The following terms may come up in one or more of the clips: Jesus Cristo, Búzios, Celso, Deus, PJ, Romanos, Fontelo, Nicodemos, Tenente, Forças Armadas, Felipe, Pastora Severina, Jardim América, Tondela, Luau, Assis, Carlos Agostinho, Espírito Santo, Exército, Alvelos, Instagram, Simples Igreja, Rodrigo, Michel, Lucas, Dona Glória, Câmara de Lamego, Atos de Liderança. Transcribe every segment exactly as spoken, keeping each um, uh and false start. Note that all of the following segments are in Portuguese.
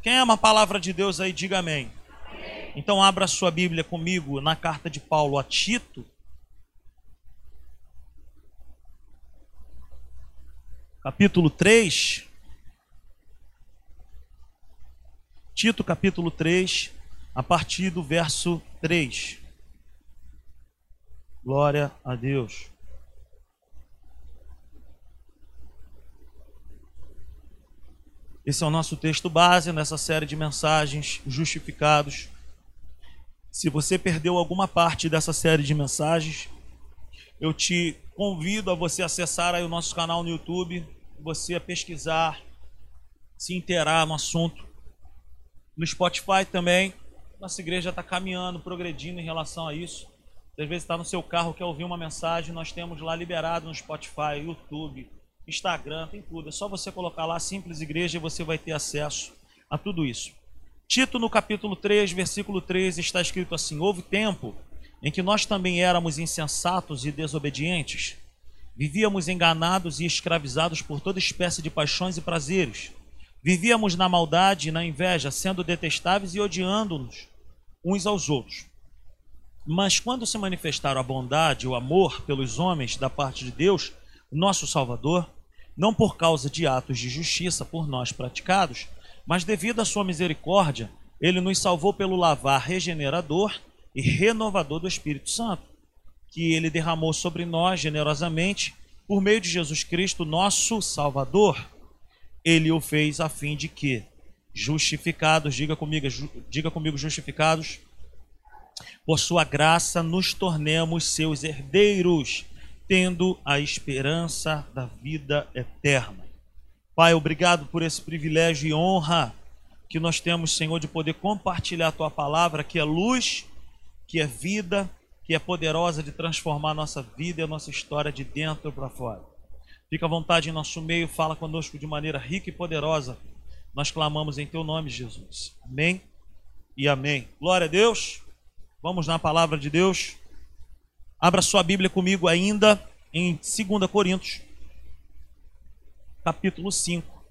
Quem ama a palavra de Deus aí, diga amém. Amém. Então abra a sua Bíblia comigo na carta de Paulo a Tito, capítulo três. Tito, capítulo três, a partir do verso três. Glória a Deus. Esse é o nosso texto base nessa série de mensagens justificados. Se você perdeu alguma parte dessa série de mensagens, eu te convido a você acessar aí o nosso canal no YouTube, você a pesquisar, se inteirar no assunto. No Spotify também, nossa igreja está caminhando, progredindo em relação a isso. Às vezes está no seu carro, quer ouvir uma mensagem, nós temos lá liberado no Spotify, YouTube, Instagram, tem tudo. É só você colocar lá Simples Igreja e você vai ter acesso a tudo isso. Tito, no capítulo três, versículo treze, está escrito assim: houve tempo em que nós também éramos insensatos e desobedientes, vivíamos enganados e escravizados por toda espécie de paixões e prazeres, vivíamos na maldade e na inveja, sendo detestáveis e odiando-nos uns aos outros. Mas quando se manifestaram a bondade e o amor pelos homens da parte de Deus, nosso Salvador, não por causa de atos de justiça por nós praticados, mas devido à sua misericórdia, ele nos salvou pelo lavar regenerador e renovador do Espírito Santo, que ele derramou sobre nós generosamente por meio de Jesus Cristo, nosso Salvador. Ele o fez a fim de que, justificados, diga comigo, ju, diga comigo justificados, por sua graça nos tornemos seus herdeiros, tendo a esperança da vida eterna. Pai, obrigado por esse privilégio e honra que nós temos, Senhor, de poder compartilhar a Tua palavra, que é luz, que é vida, que é poderosa de transformar a nossa vida e a nossa história de dentro para fora. Fica à vontade em nosso meio, fala conosco de maneira rica e poderosa. Nós clamamos em Teu nome, Jesus. Amém e amém. Glória a Deus. Vamos na palavra de Deus. Abra sua Bíblia comigo ainda em segunda Coríntios, capítulo cinco.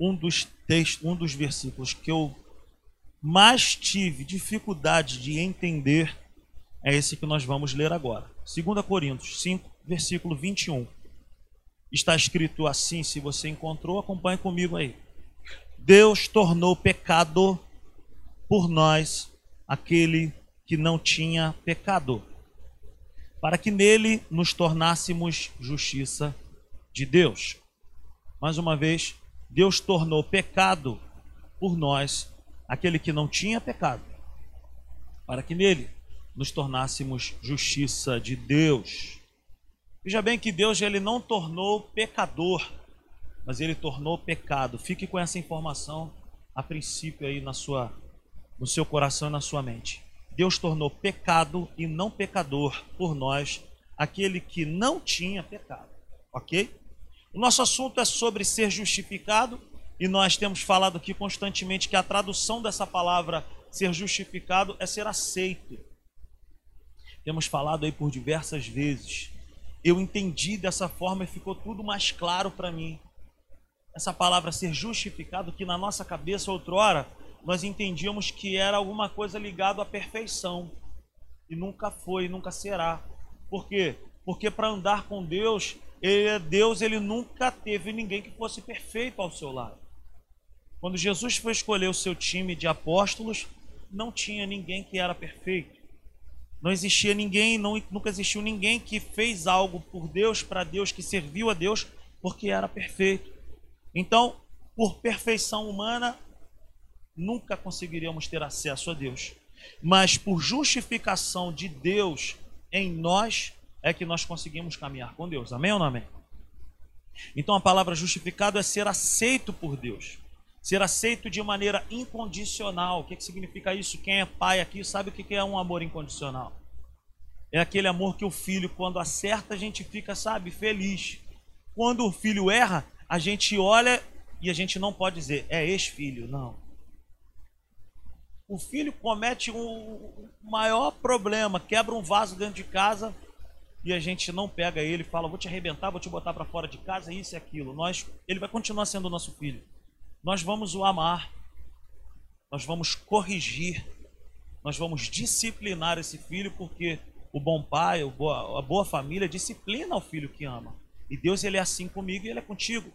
Um dos textos, um dos versículos que eu mais tive dificuldade de entender é esse que nós vamos ler agora. segunda Coríntios cinco, versículo vinte e um. Está escrito assim, se você encontrou, acompanhe comigo aí. Deus tornou pecado por nós aquele que não tinha pecado, para que nele nos tornássemos justiça de Deus. Mais uma vez, Deus tornou pecado por nós aquele que não tinha pecado, para que nele nos tornássemos justiça de Deus. Veja bem que Deus, ele não tornou pecador, mas ele tornou pecado. Fique com essa informação a princípio aí na sua, no seu coração e na sua mente. Deus tornou pecado e não pecador por nós aquele que não tinha pecado, ok? O nosso assunto é sobre ser justificado e nós temos falado aqui constantemente que a tradução dessa palavra ser justificado é ser aceito. Temos falado aí por diversas vezes. Eu entendi dessa forma e ficou tudo mais claro para mim. Essa palavra ser justificado, que na nossa cabeça outrora nós entendíamos que era alguma coisa ligada à perfeição e nunca foi, nunca será. Por quê? Porque para andar com Deus, ele, Deus ele nunca teve ninguém que fosse perfeito ao seu lado. Quando Jesus foi escolher o seu time de apóstolos, não tinha ninguém que era perfeito. Não existia ninguém, não, nunca existiu ninguém que fez algo por Deus, para Deus, que serviu a Deus, porque era perfeito. Então, por perfeição humana, nunca conseguiríamos ter acesso a Deus. Mas por justificação de Deus em nós, é que nós conseguimos caminhar com Deus. Amém ou não amém? Então a palavra justificado é ser aceito por Deus. Ser aceito de maneira incondicional. O que significa isso? Quem é pai aqui sabe o que é um amor incondicional. É aquele amor que o filho, quando acerta, a gente fica, sabe, feliz. Quando o filho erra, a gente olha e a gente não pode dizer, é ex-filho, não. O filho comete o maior problema, quebra um vaso dentro de casa, e a gente não pega ele e fala, vou te arrebentar, vou te botar para fora de casa, isso e aquilo. Nós, ele vai continuar sendo o nosso filho. Nós vamos o amar, nós vamos corrigir, nós vamos disciplinar esse filho, porque o bom pai, a boa família disciplina o filho que ama. E Deus, ele é assim comigo e ele é contigo.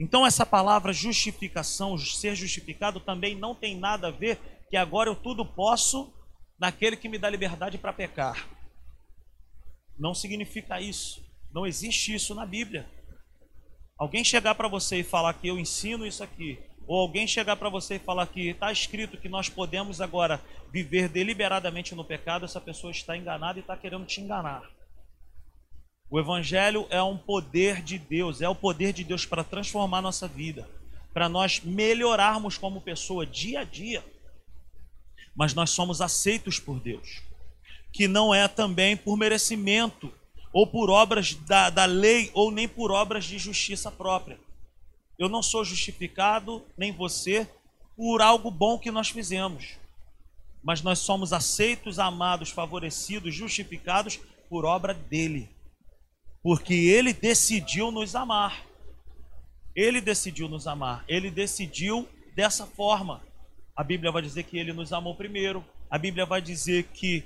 Então essa palavra justificação, ser justificado, também não tem nada a ver que agora eu tudo posso naquele que me dá liberdade para pecar. Não significa isso. Não existe isso na Bíblia. Alguém chegar para você e falar que eu ensino isso aqui, ou alguém chegar para você e falar que está escrito que nós podemos agora viver deliberadamente no pecado, essa pessoa está enganada e está querendo te enganar. O Evangelho é um poder de Deus, é o poder de Deus para transformar nossa vida, para nós melhorarmos como pessoa dia a dia. Mas nós somos aceitos por Deus, que não é também por merecimento, ou por obras da, da lei, ou nem por obras de justiça própria. Eu não sou justificado, nem você, por algo bom que nós fizemos. Mas nós somos aceitos, amados, favorecidos, justificados por obra dele. Porque ele decidiu nos amar. Ele decidiu nos amar. Ele decidiu dessa forma. A Bíblia vai dizer que ele nos amou primeiro. A Bíblia vai dizer que,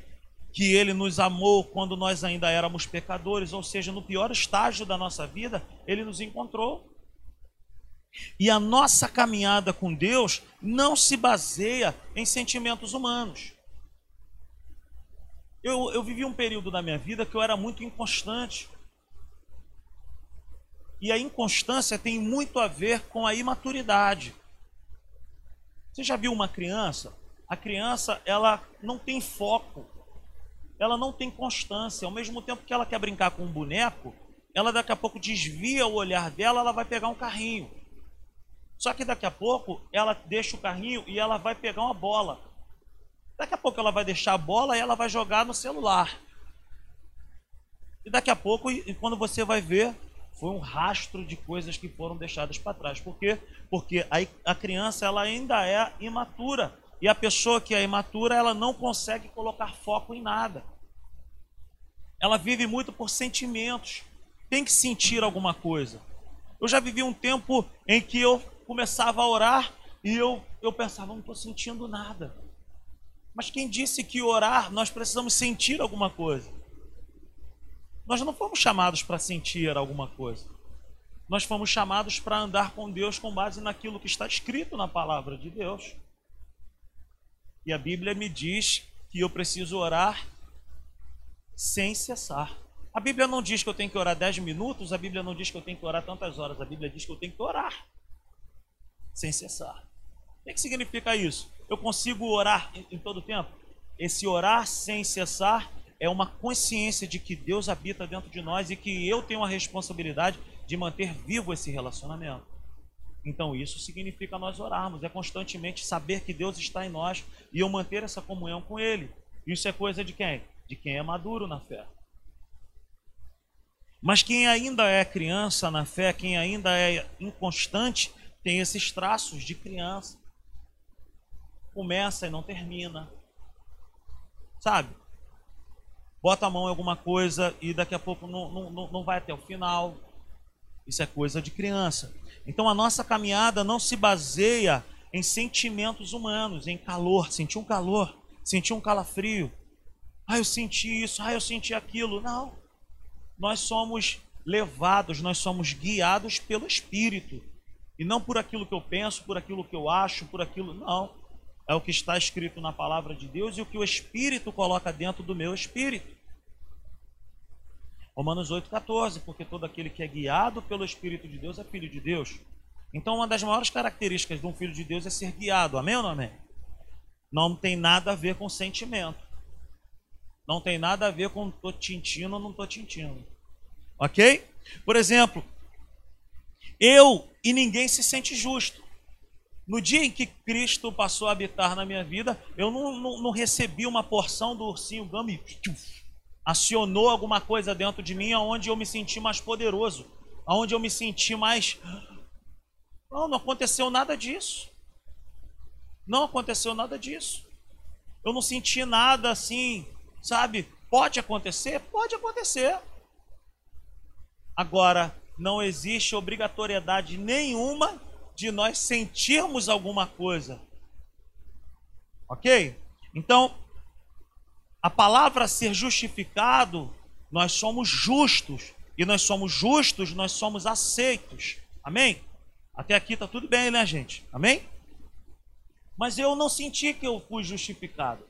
que ele nos amou quando nós ainda éramos pecadores. Ou seja, no pior estágio da nossa vida, ele nos encontrou. E a nossa caminhada com Deus não se baseia em sentimentos humanos. Eu, eu vivi um período da minha vida que eu era muito inconstante. E a inconstância tem muito a ver com a imaturidade. Você já viu uma criança? A criança, ela não tem foco. Ela não tem constância. Ao mesmo tempo que ela quer brincar com um boneco, ela daqui a pouco desvia o olhar dela, ela vai pegar um carrinho. Só que daqui a pouco ela deixa o carrinho e ela vai pegar uma bola. Daqui a pouco ela vai deixar a bola e ela vai jogar no celular. E daqui a pouco, e quando você vai ver, foi um rastro de coisas que foram deixadas para trás. Por quê? Porque a, a criança, ela ainda é imatura. E a pessoa que é imatura, ela não consegue colocar foco em nada. Ela vive muito por sentimentos. Tem que sentir alguma coisa. Eu já vivi um tempo em que eu começava a orar e eu, eu pensava, não estou sentindo nada. Mas quem disse que orar, nós precisamos sentir alguma coisa? Nós não fomos chamados para sentir alguma coisa. Nós fomos chamados para andar com Deus com base naquilo que está escrito na palavra de Deus. E a Bíblia me diz que eu preciso orar sem cessar. A Bíblia não diz que eu tenho que orar dez minutos, a Bíblia não diz que eu tenho que orar tantas horas, a Bíblia diz que eu tenho que orar sem cessar. O que significa isso? Eu consigo orar em todo o tempo? Esse orar sem cessar é uma consciência de que Deus habita dentro de nós e que eu tenho a responsabilidade de manter vivo esse relacionamento. Então isso significa nós orarmos, é constantemente saber que Deus está em nós e eu manter essa comunhão com Ele. Isso é coisa de quem? De quem é maduro na fé. Mas quem ainda é criança na fé, quem ainda é inconstante, tem esses traços de criança. Começa e não termina. Sabe? Bota a mão em alguma coisa e daqui a pouco não, não, não vai até o final. Isso é coisa de criança. Então a nossa caminhada não se baseia em sentimentos humanos, em calor. Sentir um calor, sentir um calafrio. Ah, eu senti isso, ah, eu senti aquilo. Não. Nós somos levados, nós somos guiados pelo Espírito. E não por aquilo que eu penso, por aquilo que eu acho, por aquilo... Não. É o que está escrito na palavra de Deus e o que o Espírito coloca dentro do meu espírito. Romanos oito, quatorze. Porque todo aquele que é guiado pelo Espírito de Deus é filho de Deus. Então uma das maiores características de um filho de Deus é ser guiado. Amém ou não amém? Não tem nada a ver com sentimento. Não tem nada a ver com tô tintindo ou não tô tintindo. Ok? Por exemplo, eu e ninguém se sente justo. No dia em que Cristo passou a habitar na minha vida, eu não, não, não recebi uma porção do ursinho Gummy e acionou alguma coisa dentro de mim onde eu me senti mais poderoso, onde eu me senti mais... Não, não aconteceu nada disso. Não aconteceu nada disso. Eu não senti nada assim... Sabe, Pode acontecer? Pode acontecer. Agora, não existe obrigatoriedade nenhuma de nós sentirmos alguma coisa. Ok? Então, a palavra ser justificado, nós somos justos. E nós somos justos, nós somos aceitos. Amém? Até aqui está tudo bem, né, gente? Amém? Mas eu não senti que eu fui justificado.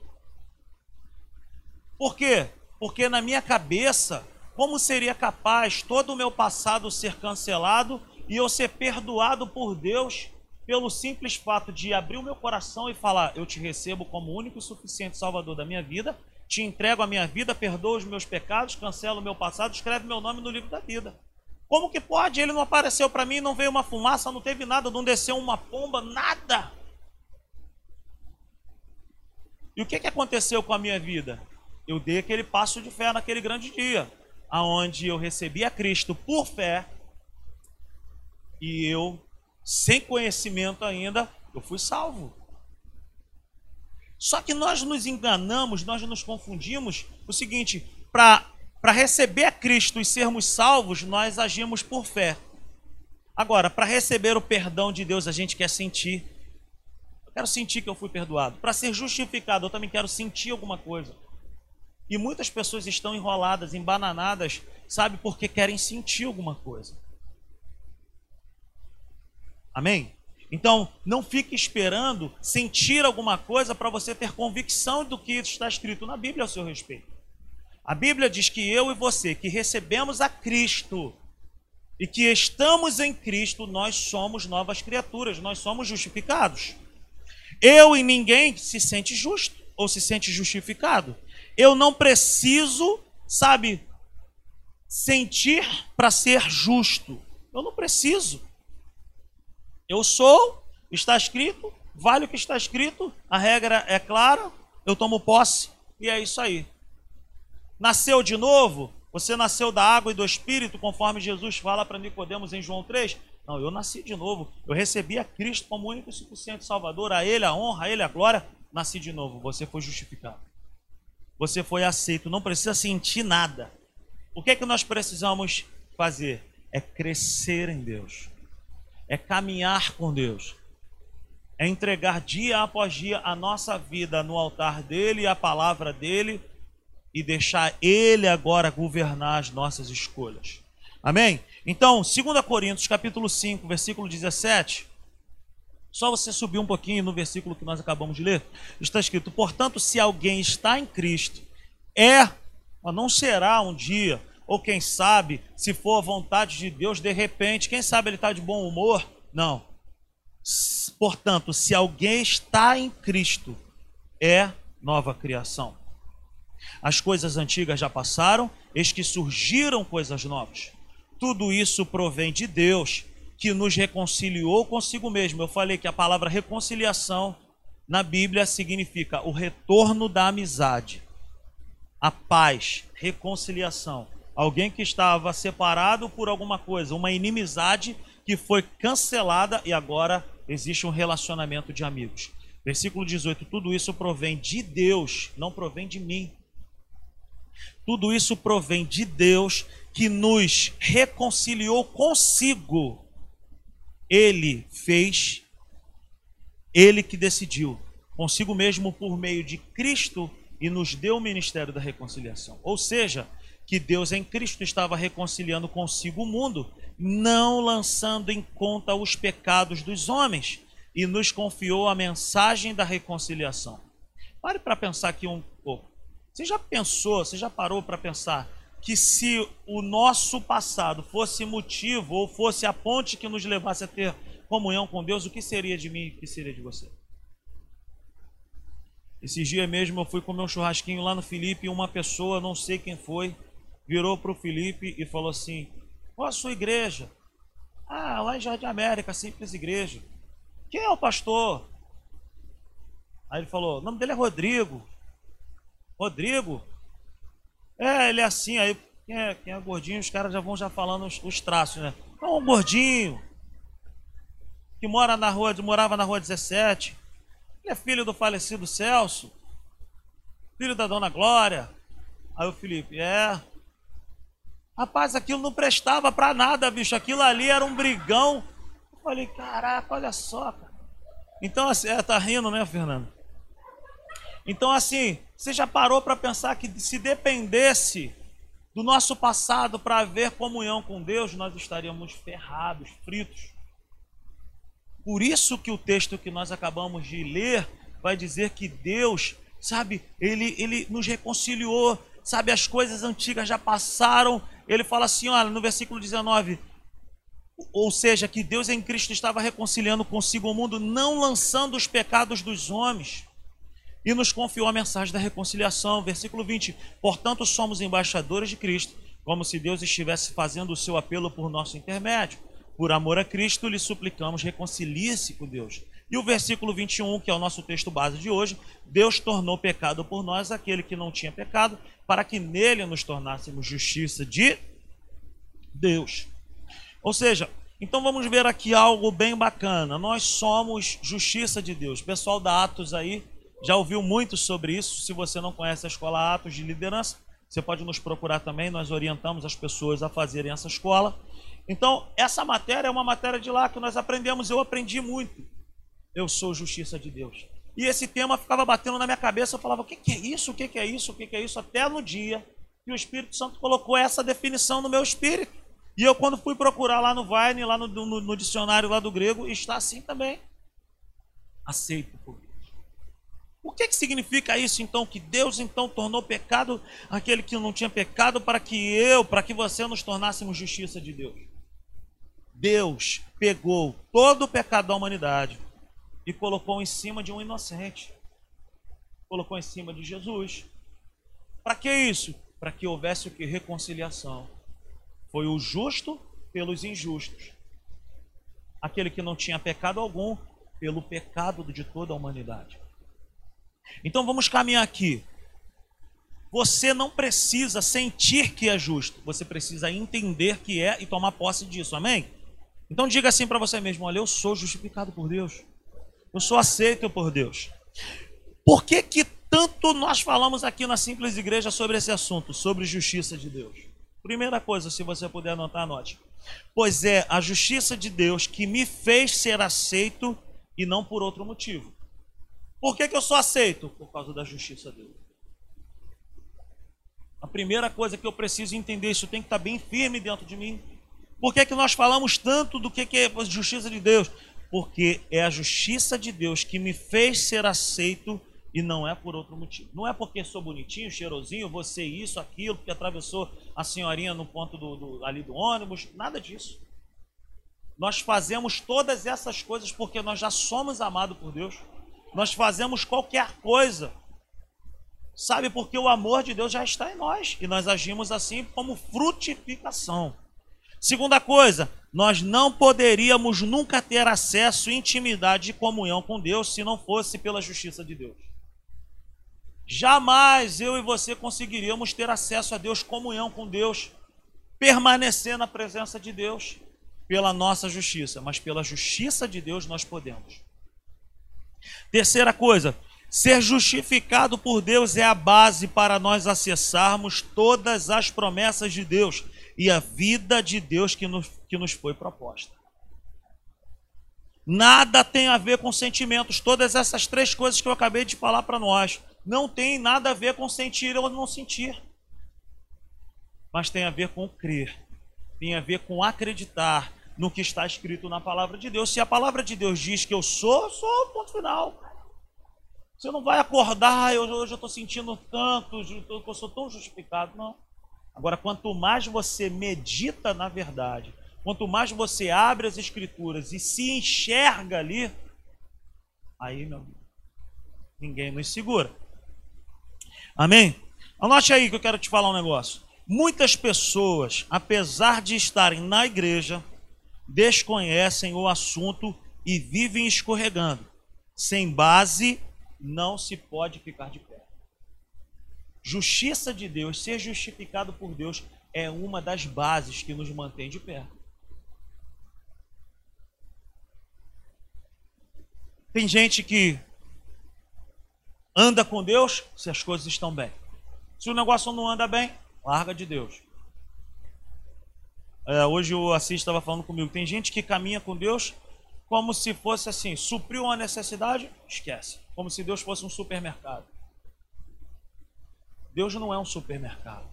Por quê? Porque na minha cabeça, como seria capaz todo o meu passado ser cancelado e eu ser perdoado por Deus pelo simples fato de abrir o meu coração e falar: eu te recebo como único e suficiente Salvador da minha vida, te entrego a minha vida, perdoa os meus pecados, cancela o meu passado, escreve meu nome no livro da vida. Como que pode? Ele não apareceu para mim, não veio uma fumaça, não teve nada, não desceu uma pomba, nada. E o que, que aconteceu com a minha vida? Eu dei aquele passo de fé naquele grande dia, aonde eu recebi a Cristo por fé e eu, sem conhecimento ainda, eu fui salvo. Só que nós nos enganamos, nós nos confundimos. O seguinte, para receber a Cristo e sermos salvos, nós agimos por fé. Agora, para receber o perdão de Deus, a gente quer sentir. Eu quero sentir que eu fui perdoado. Para ser justificado, eu também quero sentir alguma coisa. E muitas pessoas estão enroladas, embananadas, sabe, porque querem sentir alguma coisa. Amém? Então, não fique esperando sentir alguma coisa para você ter convicção do que está escrito na Bíblia ao seu respeito. A Bíblia diz que eu e você, que recebemos a Cristo e que estamos em Cristo, nós somos novas criaturas, nós somos justificados. Eu e ninguém se sente justo ou se sente justificado. Eu não preciso, sabe, sentir para ser justo. Eu não preciso. Eu sou, está escrito, vale o que está escrito, a regra é clara, eu tomo posse e é isso aí. Nasceu de novo? Você nasceu da água e do Espírito, conforme Jesus fala para Nicodemos em João três? Não, eu nasci de novo, eu recebi a Cristo como único e suficiente Salvador, a Ele a honra, a Ele a glória, nasci de novo, você foi justificado. Você foi aceito, não precisa sentir nada. O que é que nós precisamos fazer? É crescer em Deus. É caminhar com Deus, é entregar dia após dia a nossa vida no altar dEle, a palavra dEle e deixar Ele agora governar as nossas escolhas. Amém? Então, dois Coríntios capítulo cinco, versículo dezessete, só você subir um pouquinho no versículo que nós acabamos de ler, está escrito: portanto, se alguém está em Cristo, é, ou não será um dia... Ou quem sabe, se for a vontade de Deus, de repente, quem sabe ele está de bom humor? Não. Portanto, se alguém está em Cristo, é nova criação. As coisas antigas já passaram, eis que surgiram coisas novas. Tudo isso provém de Deus, que nos reconciliou consigo mesmo. Eu falei que a palavra reconciliação na Bíblia significa o retorno da amizade, a paz, reconciliação. Alguém que estava separado por alguma coisa, uma inimizade que foi cancelada e agora existe um relacionamento de amigos. Versículo dezoito, tudo isso provém de Deus, não provém de mim. Tudo isso provém de Deus que nos reconciliou consigo. Ele fez, Ele que decidiu, consigo mesmo por meio de Cristo e nos deu o ministério da reconciliação. Ou seja... que Deus em Cristo estava reconciliando consigo o mundo, não lançando em conta os pecados dos homens, e nos confiou a mensagem da reconciliação. Pare para pensar aqui um pouco. Você já pensou, você já parou para pensar que se o nosso passado fosse motivo ou fosse a ponte que nos levasse a ter comunhão com Deus, o que seria de mim e o que seria de você? Esses dias mesmo eu fui comer um churrasquinho lá no Felipe e uma pessoa, não sei quem foi, virou para o Felipe e falou assim: qual a sua igreja? Ah, lá em Jardim América, Simples Igreja. Quem é o pastor? Aí ele falou: o nome dele é Rodrigo. Rodrigo? É, ele é assim. Aí quem é, quem é gordinho, os caras já vão já falando os, os traços, né? Não, um gordinho que mora na rua, morava na rua dezessete. Ele é filho do falecido Celso, filho da Dona Glória. Aí o Felipe, é... Rapaz, aquilo não prestava pra nada, bicho. Aquilo ali era um brigão. Eu falei, caraca, olha só, cara. Então, assim, é, tá rindo, né, Fernando? Então, assim, você já parou pra pensar que se dependesse do nosso passado para haver comunhão com Deus, nós estaríamos ferrados, fritos. Por isso que o texto que nós acabamos de ler vai dizer que Deus, sabe, ele, ele nos reconciliou, sabe, as coisas antigas já passaram. Ele fala assim, olha, no versículo dezenove, ou seja, que Deus em Cristo estava reconciliando consigo o mundo, não lançando os pecados dos homens, e nos confiou a mensagem da reconciliação. Versículo vinte, portanto somos embaixadores de Cristo, como se Deus estivesse fazendo o seu apelo por nosso intermédio. Por amor a Cristo, lhe suplicamos, reconcilie-se com Deus. E o versículo vinte e um, que é o nosso texto base de hoje, Deus tornou pecado por nós aquele que não tinha pecado, para que nele nos tornássemos justiça de Deus. Ou seja, então vamos ver aqui algo bem bacana. Nós somos justiça de Deus. Pessoal da Atos aí já ouviu muito sobre isso. Se você não conhece a escola Atos de Liderança, você pode nos procurar também. Nós orientamos as pessoas a fazerem essa escola. Então, essa matéria é uma matéria de lá que nós aprendemos. Eu aprendi muito. Eu sou justiça de Deus. E esse tema ficava batendo na minha cabeça. Eu falava, o que que é isso? O que que é isso? O que que é isso? Até no dia que o Espírito Santo colocou essa definição no meu espírito. E eu, quando fui procurar lá no Vine, lá no, no, no dicionário lá do grego, está assim também. Aceito por Deus. O que que significa isso, então? Que Deus, então, tornou pecado aquele que não tinha pecado, para que eu, para que você nos tornássemos justiça de Deus. Deus pegou todo o pecado da humanidade e colocou em cima de um inocente. Colocou em cima de Jesus. Para que isso? Para que houvesse o que? Reconciliação. Foi o justo pelos injustos. Aquele que não tinha pecado algum, pelo pecado de toda a humanidade. Então vamos caminhar aqui. Você não precisa sentir que é justo. Você precisa entender que é e tomar posse disso. Amém? Então diga assim para você mesmo, olha, eu sou justificado por Deus. Eu sou aceito por Deus. Por que que tanto nós falamos aqui na Simples Igreja sobre esse assunto? Sobre justiça de Deus. Primeira coisa, se você puder anotar, anote. Pois é a justiça de Deus que me fez ser aceito e não por outro motivo. Por que que eu sou aceito? Por causa da justiça de Deus. A primeira coisa que eu preciso entender, isso tem que estar bem firme dentro de mim. Por que que nós falamos tanto do que que é a justiça de Deus? Porque é a justiça de Deus que me fez ser aceito e não é por outro motivo. Não é porque sou bonitinho, cheirosinho, você isso, aquilo, porque atravessou a senhorinha no ponto do, do, ali do ônibus. Nada disso. Nós fazemos todas essas coisas porque nós já somos amados por Deus. Nós fazemos qualquer coisa. Sabe, porque o amor de Deus já está em nós. E nós agimos assim como frutificação. Segunda coisa, nós não poderíamos nunca ter acesso, intimidade e comunhão com Deus se não fosse pela justiça de Deus. Jamais eu e você conseguiríamos ter acesso a Deus, comunhão com Deus, permanecer na presença de Deus pela nossa justiça, mas pela justiça de Deus nós podemos. Terceira coisa, ser justificado por Deus é a base para nós acessarmos todas as promessas de Deus e a vida de Deus que nos, que nos foi proposta. Nada tem a ver com sentimentos. Todas essas três coisas que eu acabei de falar para nós não tem nada a ver com sentir ou não sentir. Mas tem a ver com crer. Tem a ver com acreditar no que está escrito na palavra de Deus. Se a palavra de Deus diz que eu sou, eu sou, ponto final. Você não vai acordar, eu, hoje eu estou sentindo tanto, eu sou tão justificado, não. Agora, quanto mais você medita na verdade, quanto mais você abre as escrituras e se enxerga ali, aí, meu amigo, ninguém nos segura. Amém? Anote aí que eu quero te falar um negócio. Muitas pessoas, apesar de estarem na igreja, desconhecem o assunto e vivem escorregando. Sem base, não se pode ficar de pé. Justiça de Deus, ser justificado por Deus, é uma das bases que nos mantém de pé. Tem gente que anda com Deus se as coisas estão bem. Se o negócio não anda bem, larga de Deus. É, hoje o Assis estava falando comigo. Tem gente que caminha com Deus como se fosse assim, supriu uma necessidade, esquece. Como se Deus fosse um supermercado. Deus não é um supermercado.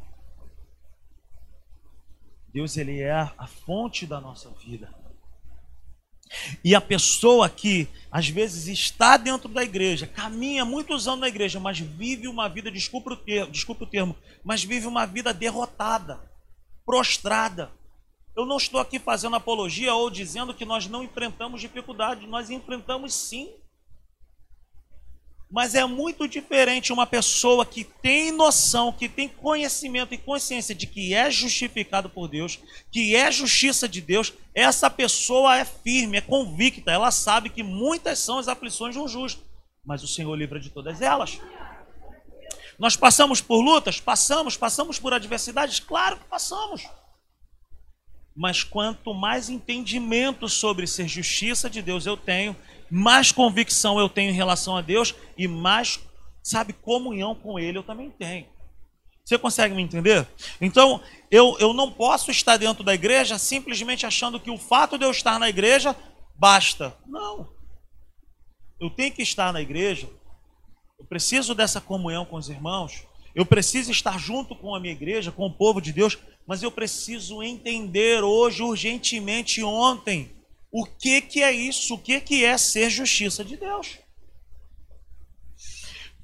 Deus, ele é a fonte da nossa vida. E a pessoa que, às vezes, está dentro da igreja, caminha muitos anos na igreja, mas vive uma vida, desculpa o termo, desculpa o termo, mas vive uma vida derrotada, prostrada. Eu não estou aqui fazendo apologia ou dizendo que nós não enfrentamos dificuldade, nós enfrentamos sim. Mas é muito diferente uma pessoa que tem noção, que tem conhecimento e consciência de que é justificado por Deus, que é justiça de Deus. Essa pessoa é firme, é convicta, ela sabe que muitas são as aflições de um justo, mas o Senhor livra de todas elas. Nós passamos por lutas? Passamos, passamos por adversidades? Claro que passamos. Mas quanto mais entendimento sobre ser justiça de Deus eu tenho, mais convicção eu tenho em relação a Deus e mais, sabe, comunhão com Ele eu também tenho. Você consegue me entender? Então, eu, eu não posso estar dentro da igreja simplesmente achando que o fato de eu estar na igreja basta. Não. Eu tenho que estar na igreja, eu preciso dessa comunhão com os irmãos, eu preciso estar junto com a minha igreja, com o povo de Deus, mas eu preciso entender hoje, urgentemente, ontem, o que, que é isso, o que, que é ser justiça de Deus.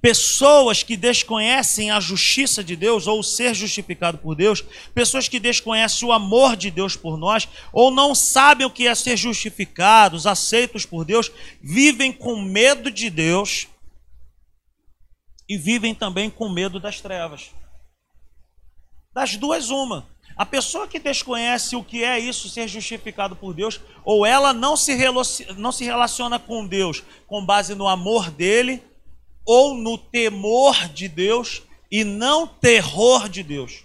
Pessoas que desconhecem a justiça de Deus, ou ser justificado por Deus, pessoas que desconhecem o amor de Deus por nós, ou não sabem o que é ser justificados, aceitos por Deus, vivem com medo de Deus, e vivem também com medo das trevas. Das duas, uma. A pessoa que desconhece o que é isso, ser justificado por Deus, ou ela não se não se relaciona com Deus com base no amor dele, ou no temor de Deus, e não terror de Deus.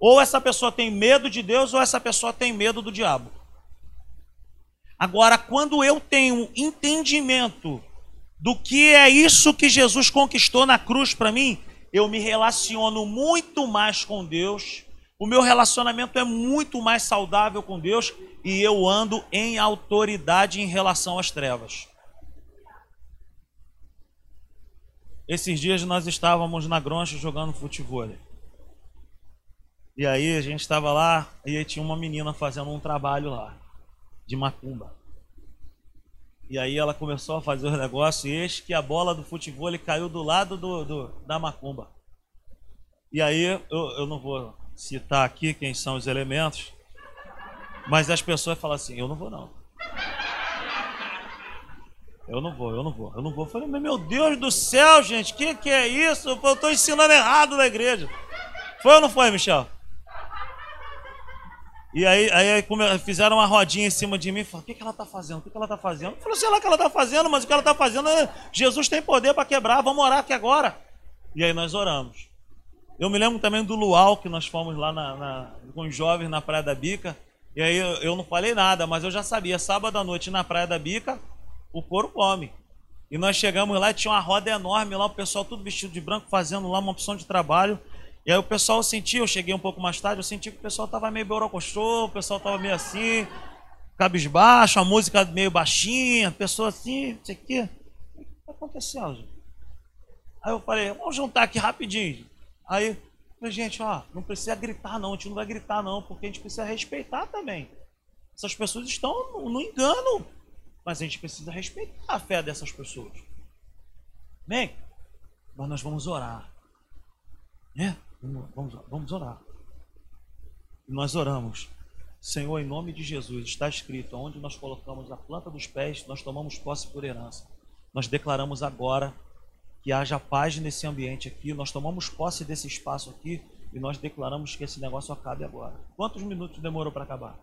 Ou essa pessoa tem medo de Deus, ou essa pessoa tem medo do diabo. Agora, quando eu tenho entendimento do que é isso que Jesus conquistou na cruz para mim, eu me relaciono muito mais com Deus, o meu relacionamento é muito mais saudável com Deus e eu ando em autoridade em relação às trevas. Esses dias nós estávamos na Groncha jogando futebol. E aí a gente estava lá e aí tinha uma menina fazendo um trabalho lá, de macumba. E aí ela começou a fazer o negócio e eis que a bola do futebol ele caiu do lado do, do, da macumba. E aí, eu, eu não vou citar aqui quem são os elementos, mas as pessoas falam assim, eu não vou não. Eu não vou, eu não vou, eu não vou. Eu falei, meu Deus do céu, gente, o que, que é isso? Eu estou ensinando errado na igreja. Foi ou não foi, Michel? E aí, aí fizeram uma rodinha em cima de mim e falaram, o que, que ela está fazendo? O que, que ela está fazendo? Eu falei, sei lá o que ela está fazendo, mas o que ela está fazendo é Jesus tem poder para quebrar, vamos orar aqui agora. E aí nós oramos. Eu me lembro também do Luau, que nós fomos lá na, na, com os jovens na Praia da Bica. E aí eu, eu não falei nada, mas eu já sabia, sábado à noite na Praia da Bica, o couro come. E nós chegamos lá e tinha uma roda enorme lá, o pessoal tudo vestido de branco, fazendo lá uma opção de trabalho. E aí o pessoal sentiu, eu cheguei um pouco mais tarde, eu senti que o pessoal tava meio borocochô, o pessoal tava meio assim, cabisbaixo, a música meio baixinha, a pessoa assim, não sei o quê. O que tá acontecendo, gente? Aí eu falei, vamos juntar aqui rapidinho. Aí eu falei, gente, ó, não precisa gritar não, a gente não vai gritar não, porque a gente precisa respeitar também. Essas pessoas estão no, no engano, mas a gente precisa respeitar a fé dessas pessoas. Amém? Mas nós vamos orar, né? Vamos, vamos orar. Nós oramos. Senhor, em nome de Jesus, está escrito, onde nós colocamos a planta dos pés, nós tomamos posse por herança. Nós declaramos agora que haja paz nesse ambiente aqui, nós tomamos posse desse espaço aqui e nós declaramos que esse negócio acabe agora. Quantos minutos demorou para acabar?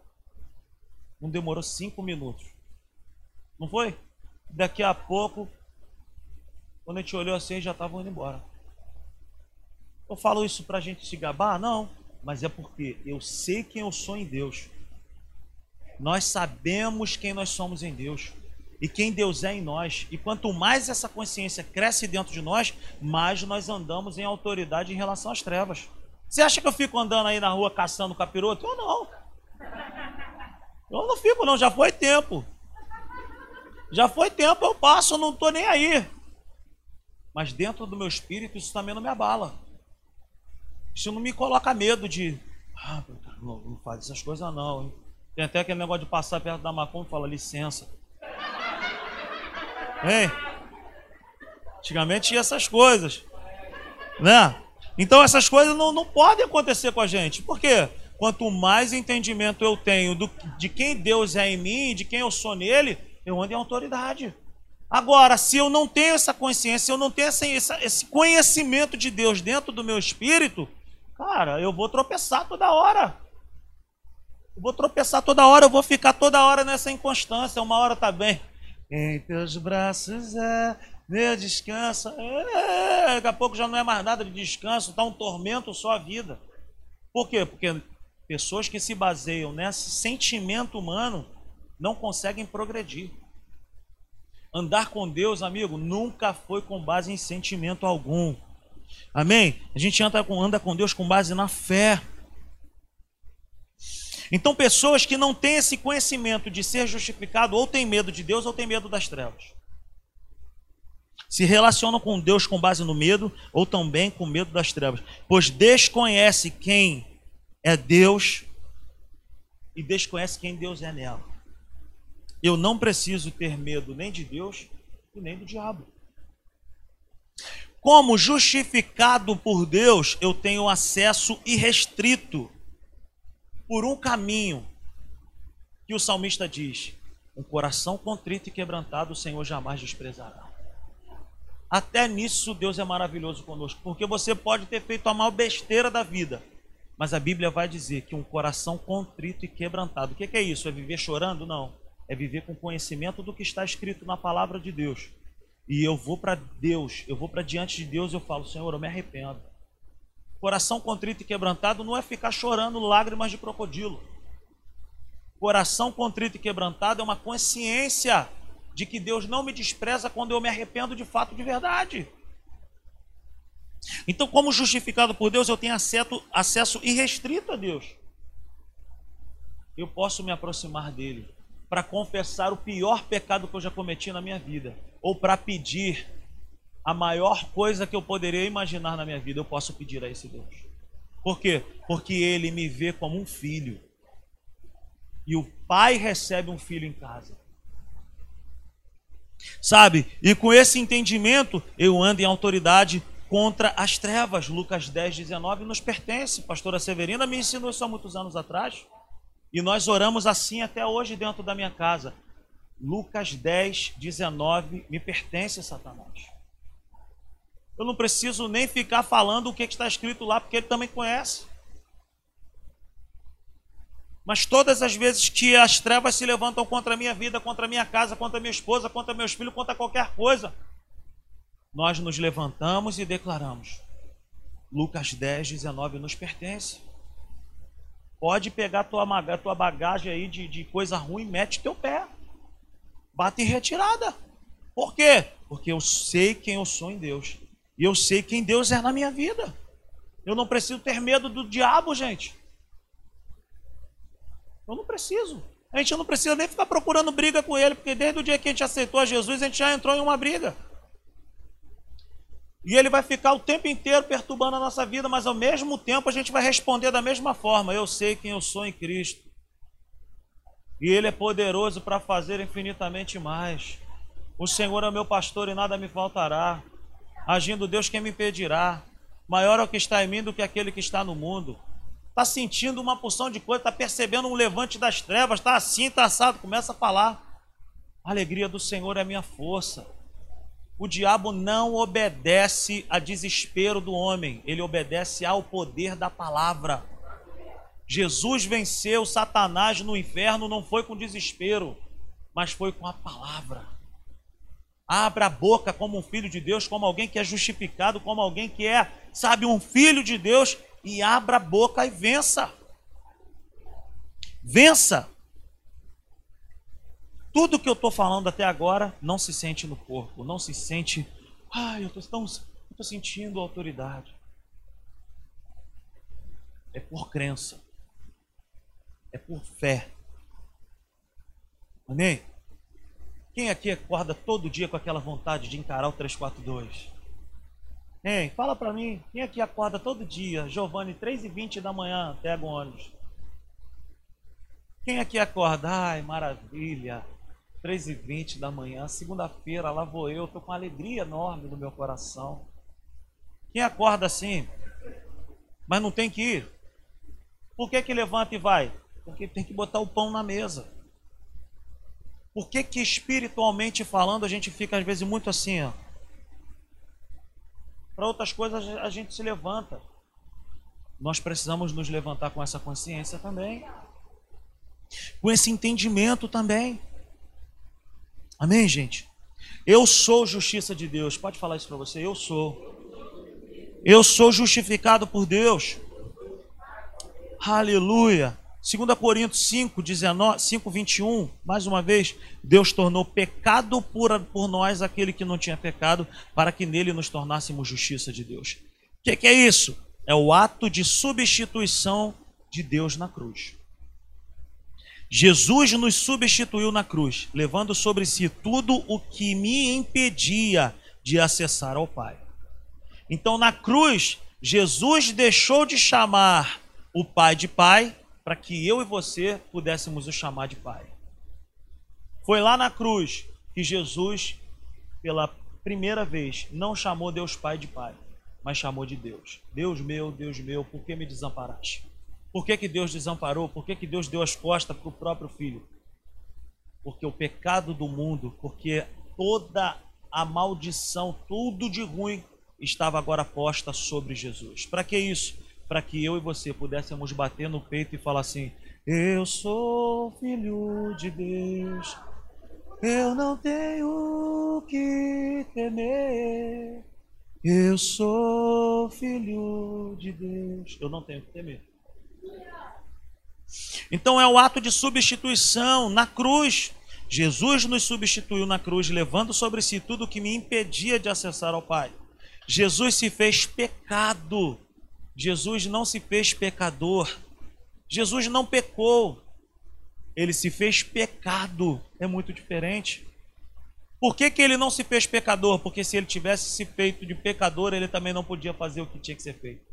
Não demorou cinco minutos. Não foi? Daqui a pouco, quando a gente olhou assim, já estavam indo embora. Eu falo isso pra gente se gabar? Não, mas é porque eu sei quem eu sou em Deus. Nós sabemos quem nós somos em Deus. e quem Deus é em nós. E quanto mais essa consciência cresce dentro de nós, mais nós andamos em autoridade em relação às trevas. Você acha que eu fico andando aí na rua caçando capiroto? Eu não. Eu não fico não, já foi tempo. Já foi tempo, eu passo, eu não estou nem aí. Mas dentro do meu espírito isso também não me abala. Isso não me coloca medo de... Ah, não, não faz essas coisas não, hein? Tem até aquele negócio de passar perto da macumba e falar, licença. Hein? Antigamente tinha essas coisas, né? Então essas coisas não, não podem acontecer com a gente. Por quê? Quanto mais entendimento eu tenho do, de quem Deus é em mim, de quem eu sou nele, eu ando em autoridade. Agora, se eu não tenho essa consciência, se eu não tenho essa, esse conhecimento de Deus dentro do meu espírito, cara, eu vou tropeçar toda hora. Eu vou tropeçar toda hora, eu vou ficar toda hora nessa inconstância. Uma hora tá bem. Em teus braços é meu descanso. É, daqui a pouco já não é mais nada de descanso, tá um tormento só a vida. Por quê? Porque pessoas que se baseiam nesse sentimento humano não conseguem progredir. Andar com Deus, amigo, nunca foi com base em sentimento algum. Amém? A gente anda com, anda com Deus com base na fé. Então, pessoas que não têm esse conhecimento de ser justificado, ou têm medo de Deus, ou têm medo das trevas. Se relacionam com Deus com base no medo, ou também com medo das trevas. Pois desconhece quem é Deus e desconhece quem Deus é nela. Eu não preciso ter medo nem de Deus e nem do diabo. Como justificado por Deus, eu tenho acesso irrestrito por um caminho que o salmista diz: um coração contrito e quebrantado o Senhor jamais desprezará. Até nisso Deus é maravilhoso conosco, porque você pode ter feito a maior besteira da vida, mas a Bíblia vai dizer que um coração contrito e quebrantado, o que é isso? É viver chorando? Não, é viver com conhecimento do que está escrito na palavra de Deus. E eu vou para Deus, eu vou para diante de Deus e eu falo: Senhor, eu me arrependo. Coração contrito e quebrantado não é ficar chorando lágrimas de crocodilo. Coração contrito e quebrantado é uma consciência de que Deus não me despreza quando eu me arrependo de fato, de verdade. Então, como justificado por Deus, eu tenho acesso, acesso irrestrito a Deus. Eu posso me aproximar dele para confessar o pior pecado que eu já cometi na minha vida, ou para pedir a maior coisa que eu poderia imaginar na minha vida. Eu posso pedir a esse Deus. Por quê? Porque ele me vê como um filho. E o pai recebe um filho em casa. Sabe? E com esse entendimento, eu ando em autoridade contra as trevas. Lucas dez, dezenove nos pertence. Pastora Severina me ensinou isso há muitos anos atrás. E nós oramos assim até hoje dentro da minha casa. Lucas dez, dezenove, me pertence, Satanás. Eu não preciso nem ficar falando o que está escrito lá, porque ele também conhece. Mas todas as vezes que as trevas se levantam contra a minha vida, contra a minha casa, contra a minha esposa, contra meus filhos, contra qualquer coisa, nós nos levantamos e declaramos: Lucas dez, dezenove nos pertence. Pode pegar tua, tua bagagem aí de, de coisa ruim, mete teu pé, bate em retirada. Por quê? Porque eu sei quem eu sou em Deus. E eu sei quem Deus é na minha vida. Eu não preciso ter medo do diabo, gente. Eu não preciso. A gente não precisa nem ficar procurando briga com ele, porque desde o dia que a gente aceitou a Jesus, a gente já entrou em uma briga. E ele vai ficar o tempo inteiro perturbando a nossa vida, mas ao mesmo tempo a gente vai responder da mesma forma. Eu sei quem eu sou em Cristo. E ele é poderoso para fazer infinitamente mais. O Senhor é meu pastor e nada me faltará. Agindo Deus, quem me impedirá? Maior é o que está em mim do que aquele que está no mundo. Está sentindo uma porção de coisa, está percebendo um levante das trevas, está assim, está assado, começa a falar. A alegria do Senhor é minha força. O diabo não obedece a desespero do homem, ele obedece ao poder da palavra. Jesus venceu Satanás no inferno, não foi com desespero, mas foi com a palavra. Abra a boca como um filho de Deus, como alguém que é justificado, como alguém que é, sabe, um filho de Deus, e abra a boca e vença. Vença. Tudo que eu estou falando até agora não se sente no corpo, não se sente... Ai, eu estou sentindo autoridade. É por crença. É por fé. Amém? Quem aqui acorda todo dia com aquela vontade de encarar o três quatro dois? Hein, fala pra mim, quem aqui acorda todo dia, Giovanni, três e vinte da manhã, pega o ônibus? Quem aqui acorda? Ai, maravilha, três e vinte da manhã, segunda-feira, lá vou eu, tô com uma alegria enorme no meu coração. Quem acorda assim, mas não tem que ir? Por que que levanta e vai? Porque tem que botar o pão na mesa. Por que que espiritualmente falando a gente fica às vezes muito assim, ó? Para outras coisas a gente se levanta. Nós precisamos nos levantar com essa consciência também. Com esse entendimento também. Amém, gente? Eu sou justiça de Deus. Pode falar isso para você? Eu sou. Eu sou justificado por Deus. Aleluia. dois Coríntios cinco, vinte e um, mais uma vez, Deus tornou pecado por, por nós aquele que não tinha pecado, para que nele nos tornássemos justiça de Deus. O que, que é isso? É o ato de substituição de Deus na cruz. Jesus nos substituiu na cruz, levando sobre si tudo o que me impedia de acessar ao Pai. Então, na cruz, Jesus deixou de chamar o Pai de Pai, para que eu e você pudéssemos o chamar de Pai. Foi lá na cruz que Jesus, pela primeira vez, não chamou Deus Pai de Pai, mas chamou de Deus. Deus meu, Deus meu, por que me desamparaste? Por que que Deus desamparou? Por que que Deus deu as costas para o próprio Filho? Porque o pecado do mundo, porque toda a maldição, tudo de ruim, estava agora posta sobre Jesus. Para que isso? Para que eu e você pudéssemos bater no peito e falar assim: eu sou filho de Deus, eu não tenho que temer. Eu sou filho de Deus, eu não tenho que temer. Então é o ato de substituição na cruz. Jesus nos substituiu na cruz, levando sobre si tudo o que me impedia de acessar ao Pai. Jesus se fez pecado. Jesus não se fez pecador. Jesus não pecou. Ele se fez pecado. É muito diferente. Por que que ele não se fez pecador? Porque se ele tivesse se feito de pecador, ele também não podia fazer o que tinha que ser feito.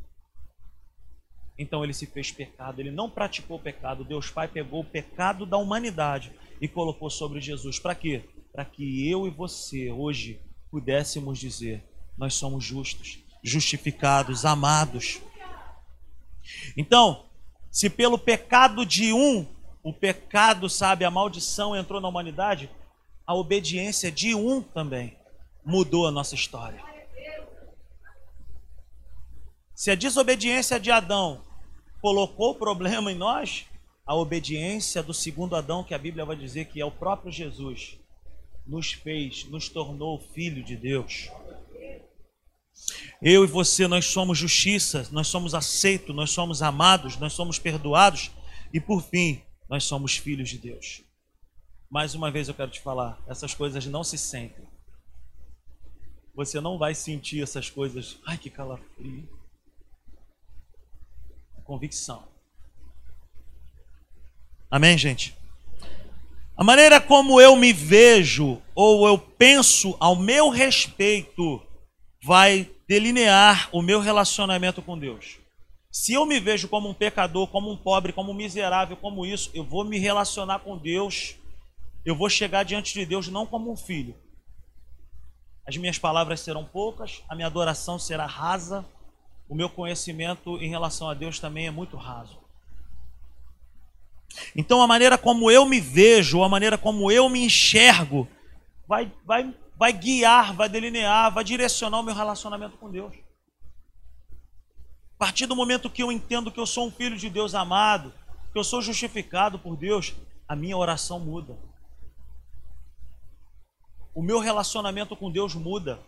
Então ele se fez pecado. Ele não praticou pecado. Deus Pai pegou o pecado da humanidade e colocou sobre Jesus. Para quê? Para que eu e você hoje pudéssemos dizer: nós somos justos, justificados, amados. Então, se pelo pecado de um, o pecado, sabe, a maldição entrou na humanidade, a obediência de um também mudou a nossa história. Se a desobediência de Adão colocou o problema em nós, a obediência do segundo Adão, que a Bíblia vai dizer que é o próprio Jesus, nos fez, nos tornou filho de Deus. Eu e você, nós somos justiça, nós somos aceitos, nós somos amados, nós somos perdoados e, por fim, nós somos filhos de Deus. Mais uma vez eu quero te falar, essas coisas não se sentem. Você não vai sentir essas coisas, ai que calafrio. Convicção. Amém, gente? A maneira como eu me vejo ou eu penso ao meu respeito vai delinear o meu relacionamento com Deus. Se eu me vejo como um pecador, como um pobre, como um miserável, como isso, eu vou me relacionar com Deus, eu vou chegar diante de Deus não como um filho. As minhas palavras serão poucas, a minha adoração será rasa, o meu conhecimento em relação a Deus também é muito raso. Então a maneira como eu me vejo, a maneira como eu me enxergo, vai... vai Vai guiar, vai delinear, vai direcionar o meu relacionamento com Deus. A partir do momento que eu entendo que eu sou um filho de Deus amado, que eu sou justificado por Deus, a minha oração muda. O meu relacionamento com Deus muda.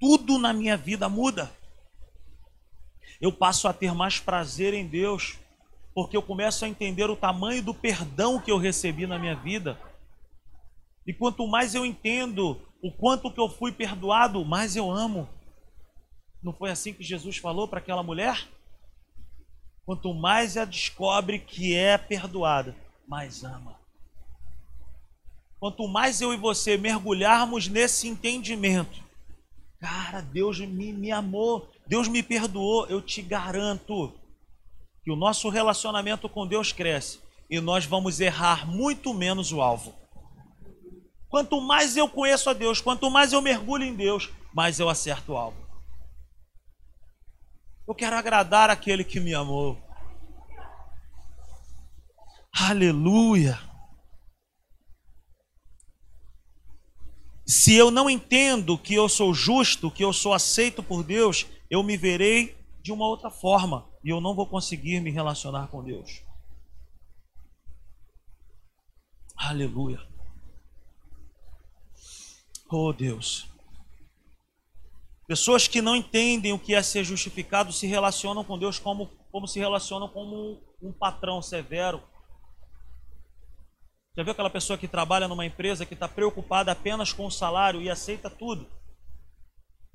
Tudo na minha vida muda. Eu passo a ter mais prazer em Deus, porque eu começo a entender o tamanho do perdão que eu recebi na minha vida. E quanto mais eu entendo o quanto que eu fui perdoado, mais eu amo. Não foi assim que Jesus falou para aquela mulher? Quanto mais ela descobre que é perdoada, mais ama. Quanto mais eu e você mergulharmos nesse entendimento, cara, Deus me, me amou, Deus me perdoou, eu te garanto que o nosso relacionamento com Deus cresce e nós vamos errar muito menos o alvo. Quanto mais eu conheço a Deus, quanto mais eu mergulho em Deus, mais eu acerto o alvo. Eu quero agradar aquele que me amou. Aleluia! Se eu não entendo que eu sou justo, que eu sou aceito por Deus, eu me verei de uma outra forma e eu não vou conseguir me relacionar com Deus. Aleluia. Oh, Deus. Pessoas que não entendem o que é ser justificado se relacionam com Deus como, como se relacionam com um, um patrão severo. Já viu aquela pessoa que trabalha numa empresa que está preocupada apenas com o salário e aceita tudo?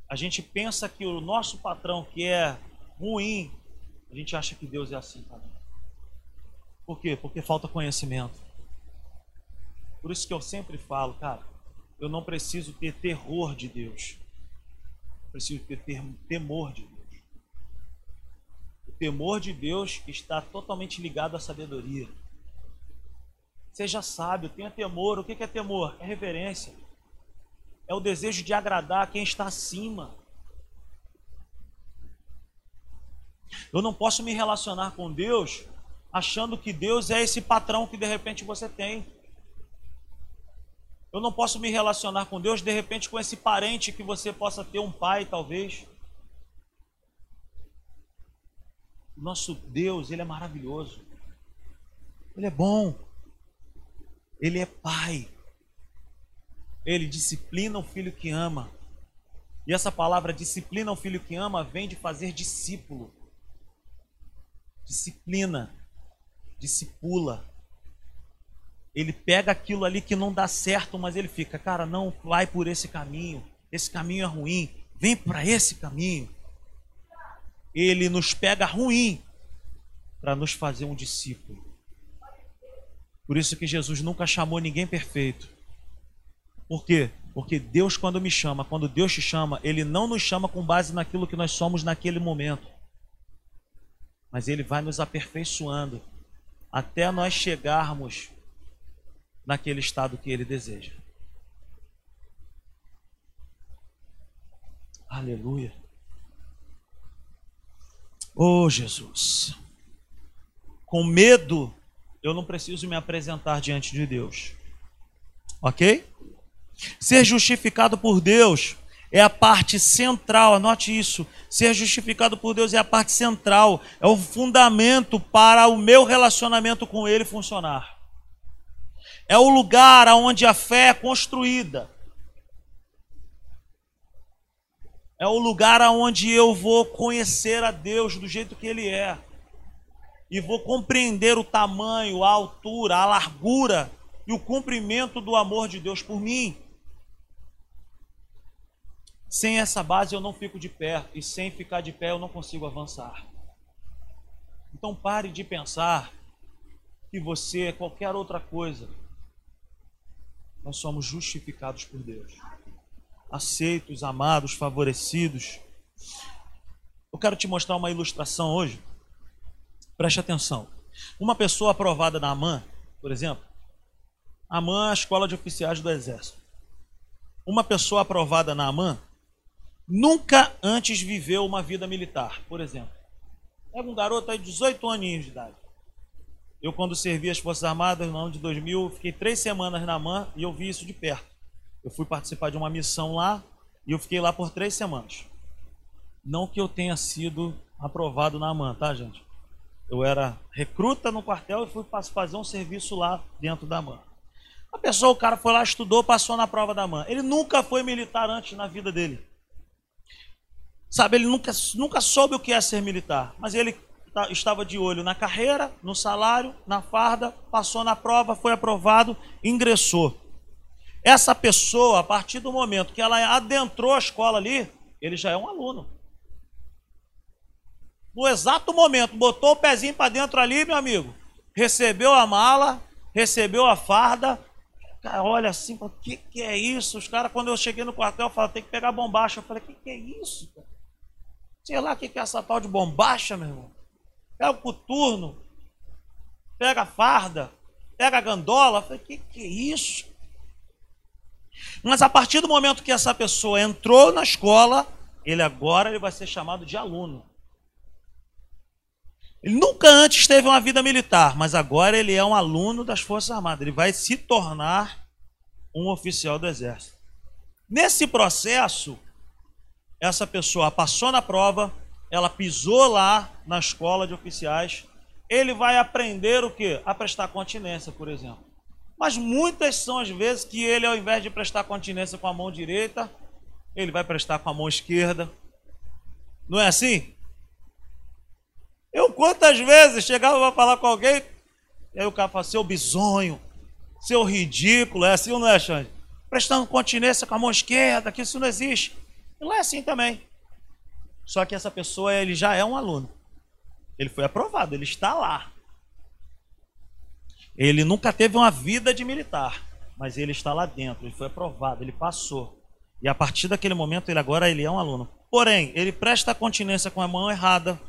A gente pensa que o nosso patrão, que é ruim, a gente acha que Deus é assim também. Por quê? Porque falta conhecimento. Por isso que eu sempre falo, cara, eu não preciso ter terror de Deus. Eu preciso ter temor de Deus. O temor de Deus está totalmente ligado à sabedoria. Seja sábio, tenha temor. O que é temor? É reverência. É o desejo de agradar quem está acima. Eu não posso me relacionar com Deus achando que Deus é esse patrão que de repente você tem. Eu não posso me relacionar com Deus de repente com esse parente que você possa ter, um pai talvez. O nosso Deus, Ele é maravilhoso. Ele é bom. Ele é pai. Ele disciplina o filho que ama. E essa palavra disciplina o filho que ama vem de fazer discípulo. Disciplina. Discipula. Ele pega aquilo ali que não dá certo, mas ele fica, cara, não vai por esse caminho. Esse caminho é ruim. Vem para esse caminho. Ele nos pega ruim para nos fazer um discípulo. Por isso que Jesus nunca chamou ninguém perfeito. Por quê? Porque Deus, quando me chama, quando Deus te chama, Ele não nos chama com base naquilo que nós somos naquele momento. Mas Ele vai nos aperfeiçoando até nós chegarmos naquele estado que Ele deseja. Aleluia. Oh, Jesus. Com medo, eu não preciso me apresentar diante de Deus. Ok? Ser justificado por Deus é a parte central, anote isso. Ser justificado por Deus é a parte central, é o fundamento para o meu relacionamento com Ele funcionar. É o lugar onde a fé é construída. É o lugar onde eu vou conhecer a Deus do jeito que Ele é. E vou compreender o tamanho, a altura, a largura e o comprimento do amor de Deus por mim. Sem essa base eu não fico de pé, e sem ficar de pé eu não consigo avançar. Então pare de pensar que você é qualquer outra coisa. Nós somos justificados por Deus. Aceitos, amados, favorecidos. Eu quero te mostrar uma ilustração hoje. Preste atenção. Uma pessoa aprovada na AMAN, por exemplo. AMAN é a Escola de Oficiais do Exército. Uma pessoa aprovada na AMAN nunca antes viveu uma vida militar, por exemplo. Pega um garoto aí de dezoito aninhos de idade. Eu, quando servi as Forças Armadas no ano de dois mil, fiquei três semanas na AMAN e eu vi isso de perto. Eu fui participar de uma missão lá e eu fiquei lá por três semanas. Não que eu tenha sido aprovado na AMAN, tá, gente? Eu era recruta no quartel e fui fazer um serviço lá dentro da AMAN. A pessoa, o cara foi lá, estudou, passou na prova da AMAN. Ele nunca foi militar antes na vida dele. Sabe, ele nunca, nunca soube o que é ser militar. Mas ele estava de olho na carreira, no salário, na farda, passou na prova, foi aprovado, ingressou. Essa pessoa, a partir do momento que ela adentrou a escola ali, ele já é um aluno. No exato momento, botou o pezinho para dentro ali, meu amigo, recebeu a mala, recebeu a farda, cara, olha assim, o que, que é isso? Os caras, quando eu cheguei no quartel, falaram, tem que pegar bombacha. Eu falei, o que, que é isso, cara? Sei lá o que, que é essa tal de bombacha, meu irmão. Pega o coturno, pega a farda, pega a gandola. Eu falei, o que, que é isso? Mas a partir do momento que essa pessoa entrou na escola, ele agora ele vai ser chamado de aluno. Ele nunca antes teve uma vida militar, mas agora ele é um aluno das Forças Armadas. Ele vai se tornar um oficial do Exército. Nesse processo, essa pessoa passou na prova, ela pisou lá na escola de oficiais, ele vai aprender o quê? A prestar continência, por exemplo. Mas muitas são as vezes que ele, ao invés de prestar continência com a mão direita, ele vai prestar com a mão esquerda. Não é assim? Eu quantas vezes chegava para falar com alguém, e aí o cara fala, seu bizonho, seu ridículo, é assim ou não é, Xande? Prestando continência com a mão esquerda, que isso não existe. E lá é assim também. Só que essa pessoa, ele já é um aluno. Ele foi aprovado, ele está lá. Ele nunca teve uma vida de militar, mas ele está lá dentro, ele foi aprovado, ele passou. E a partir daquele momento, ele agora ele é um aluno. Porém, ele presta continência com a mão errada,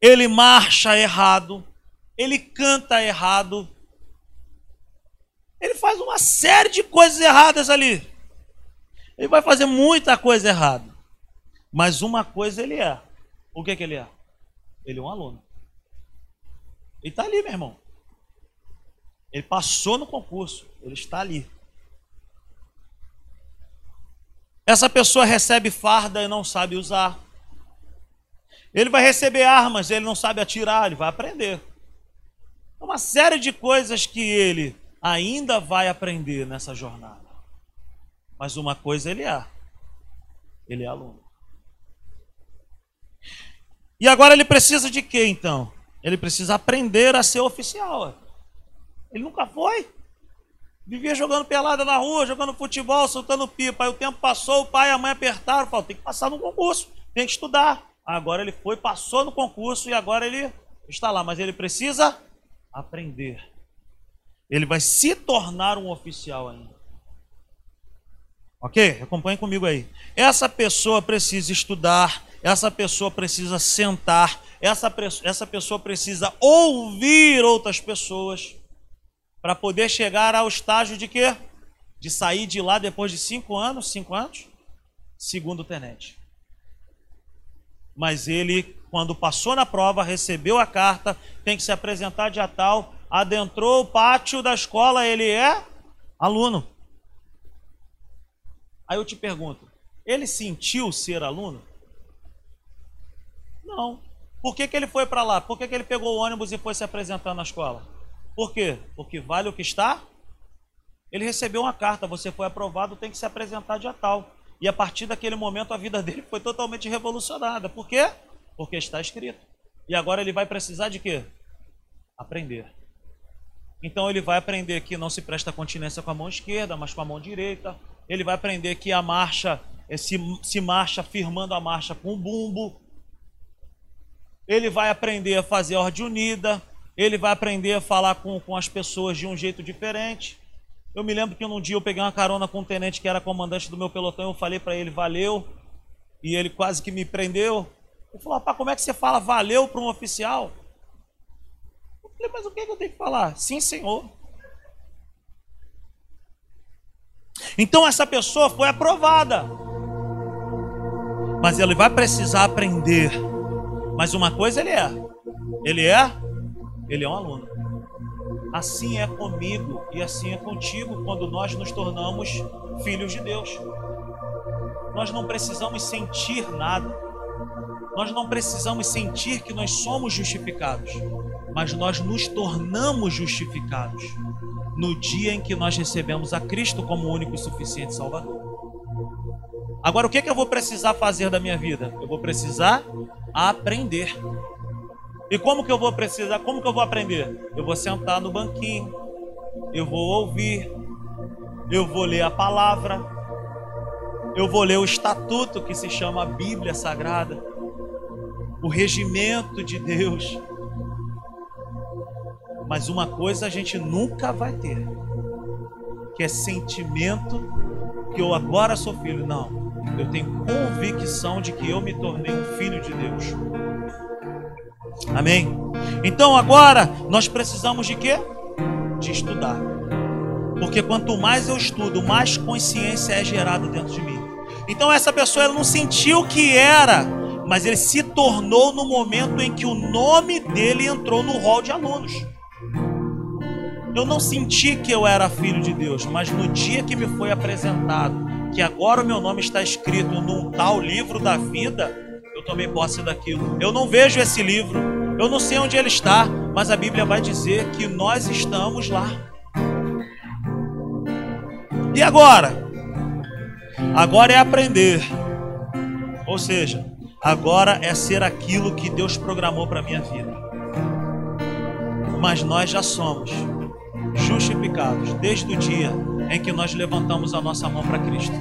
ele marcha errado, ele canta errado, ele faz uma série de coisas erradas ali. Ele vai fazer muita coisa errada, mas uma coisa ele é. O que é que ele é? Ele é um aluno. Ele está ali, meu irmão. Ele passou no concurso, ele está ali. Essa pessoa recebe farda e não sabe usar. Ele vai receber armas, ele não sabe atirar, ele vai aprender. Uma série de coisas que ele ainda vai aprender nessa jornada. Mas uma coisa ele é. Ele é aluno. E agora ele precisa de quê, então? Ele precisa aprender a ser oficial. Ele nunca foi. Vivia jogando pelada na rua, jogando futebol, soltando pipa. Aí o tempo passou, o pai e a mãe apertaram. Falaram, tem que passar no concurso, tem que estudar. Agora ele foi, passou no concurso e agora ele está lá. Mas ele precisa aprender. Ele vai se tornar um oficial ainda. Ok? Acompanhe comigo aí. Essa pessoa precisa estudar. Essa pessoa precisa sentar. Essa, essa pessoa precisa ouvir outras pessoas. Para poder chegar ao estágio de quê? De sair de lá depois de cinco anos, cinco anos, segundo tenente. Mas ele, quando passou na prova, recebeu a carta, tem que se apresentar dia tal, adentrou o pátio da escola, ele é aluno. Aí eu te pergunto, ele sentiu ser aluno? Não. Por que que ele foi para lá? Por que que ele pegou o ônibus e foi se apresentar na escola? Por quê? Porque vale o que está? Ele recebeu uma carta, você foi aprovado, tem que se apresentar dia tal. E a partir daquele momento a vida dele foi totalmente revolucionada. Por quê? Porque está escrito. E agora ele vai precisar de quê? Aprender. Então ele vai aprender que não se presta continência com a mão esquerda, mas com a mão direita. Ele vai aprender que a marcha, se, se marcha firmando a marcha com o bumbo. Ele vai aprender a fazer ordem unida. Ele vai aprender a falar com, com as pessoas de um jeito diferente. Eu me lembro que um dia eu peguei uma carona com um tenente que era comandante do meu pelotão. Eu falei para ele, valeu. E ele quase que me prendeu. Ele falou, rapaz, como é que você fala valeu para um oficial? Eu falei, mas o que é que eu tenho que falar? Sim, senhor. Então essa pessoa foi aprovada. Mas ele vai precisar aprender. Mas uma coisa ele é. Ele é... Ele é um aluno. Assim é comigo e assim é contigo quando nós nos tornamos filhos de Deus. Nós não precisamos sentir nada. Nós não precisamos sentir que nós somos justificados. Mas nós nos tornamos justificados no dia em que nós recebemos a Cristo como único e suficiente Salvador. Agora, o que é que eu vou precisar fazer da minha vida? Eu vou precisar aprender. E como que eu vou precisar, como que eu vou aprender? Eu vou sentar no banquinho, eu vou ouvir, eu vou ler a palavra, eu vou ler o estatuto que se chama Bíblia Sagrada, o regimento de Deus. Mas uma coisa a gente nunca vai ter, que é sentimento que eu agora sou filho. Não, eu tenho convicção de que eu me tornei um filho de Deus. Amém? Então agora nós precisamos de quê? De estudar. Porque quanto mais eu estudo, mais consciência é gerada dentro de mim. Então essa pessoa, ela não sentiu que era, mas ele se tornou no momento em que o nome dele entrou no hall de alunos. Eu não senti que eu era filho de Deus, mas no dia que me foi apresentado, que agora o meu nome está escrito num tal livro da vida, eu tomei posse daquilo. Eu não vejo esse livro, eu não sei onde ele está, mas a Bíblia vai dizer que nós estamos lá. E agora? Agora é aprender. Ou seja, agora é ser aquilo que Deus programou para a minha vida. Mas nós já somos justificados desde o dia em que nós levantamos a nossa mão para Cristo.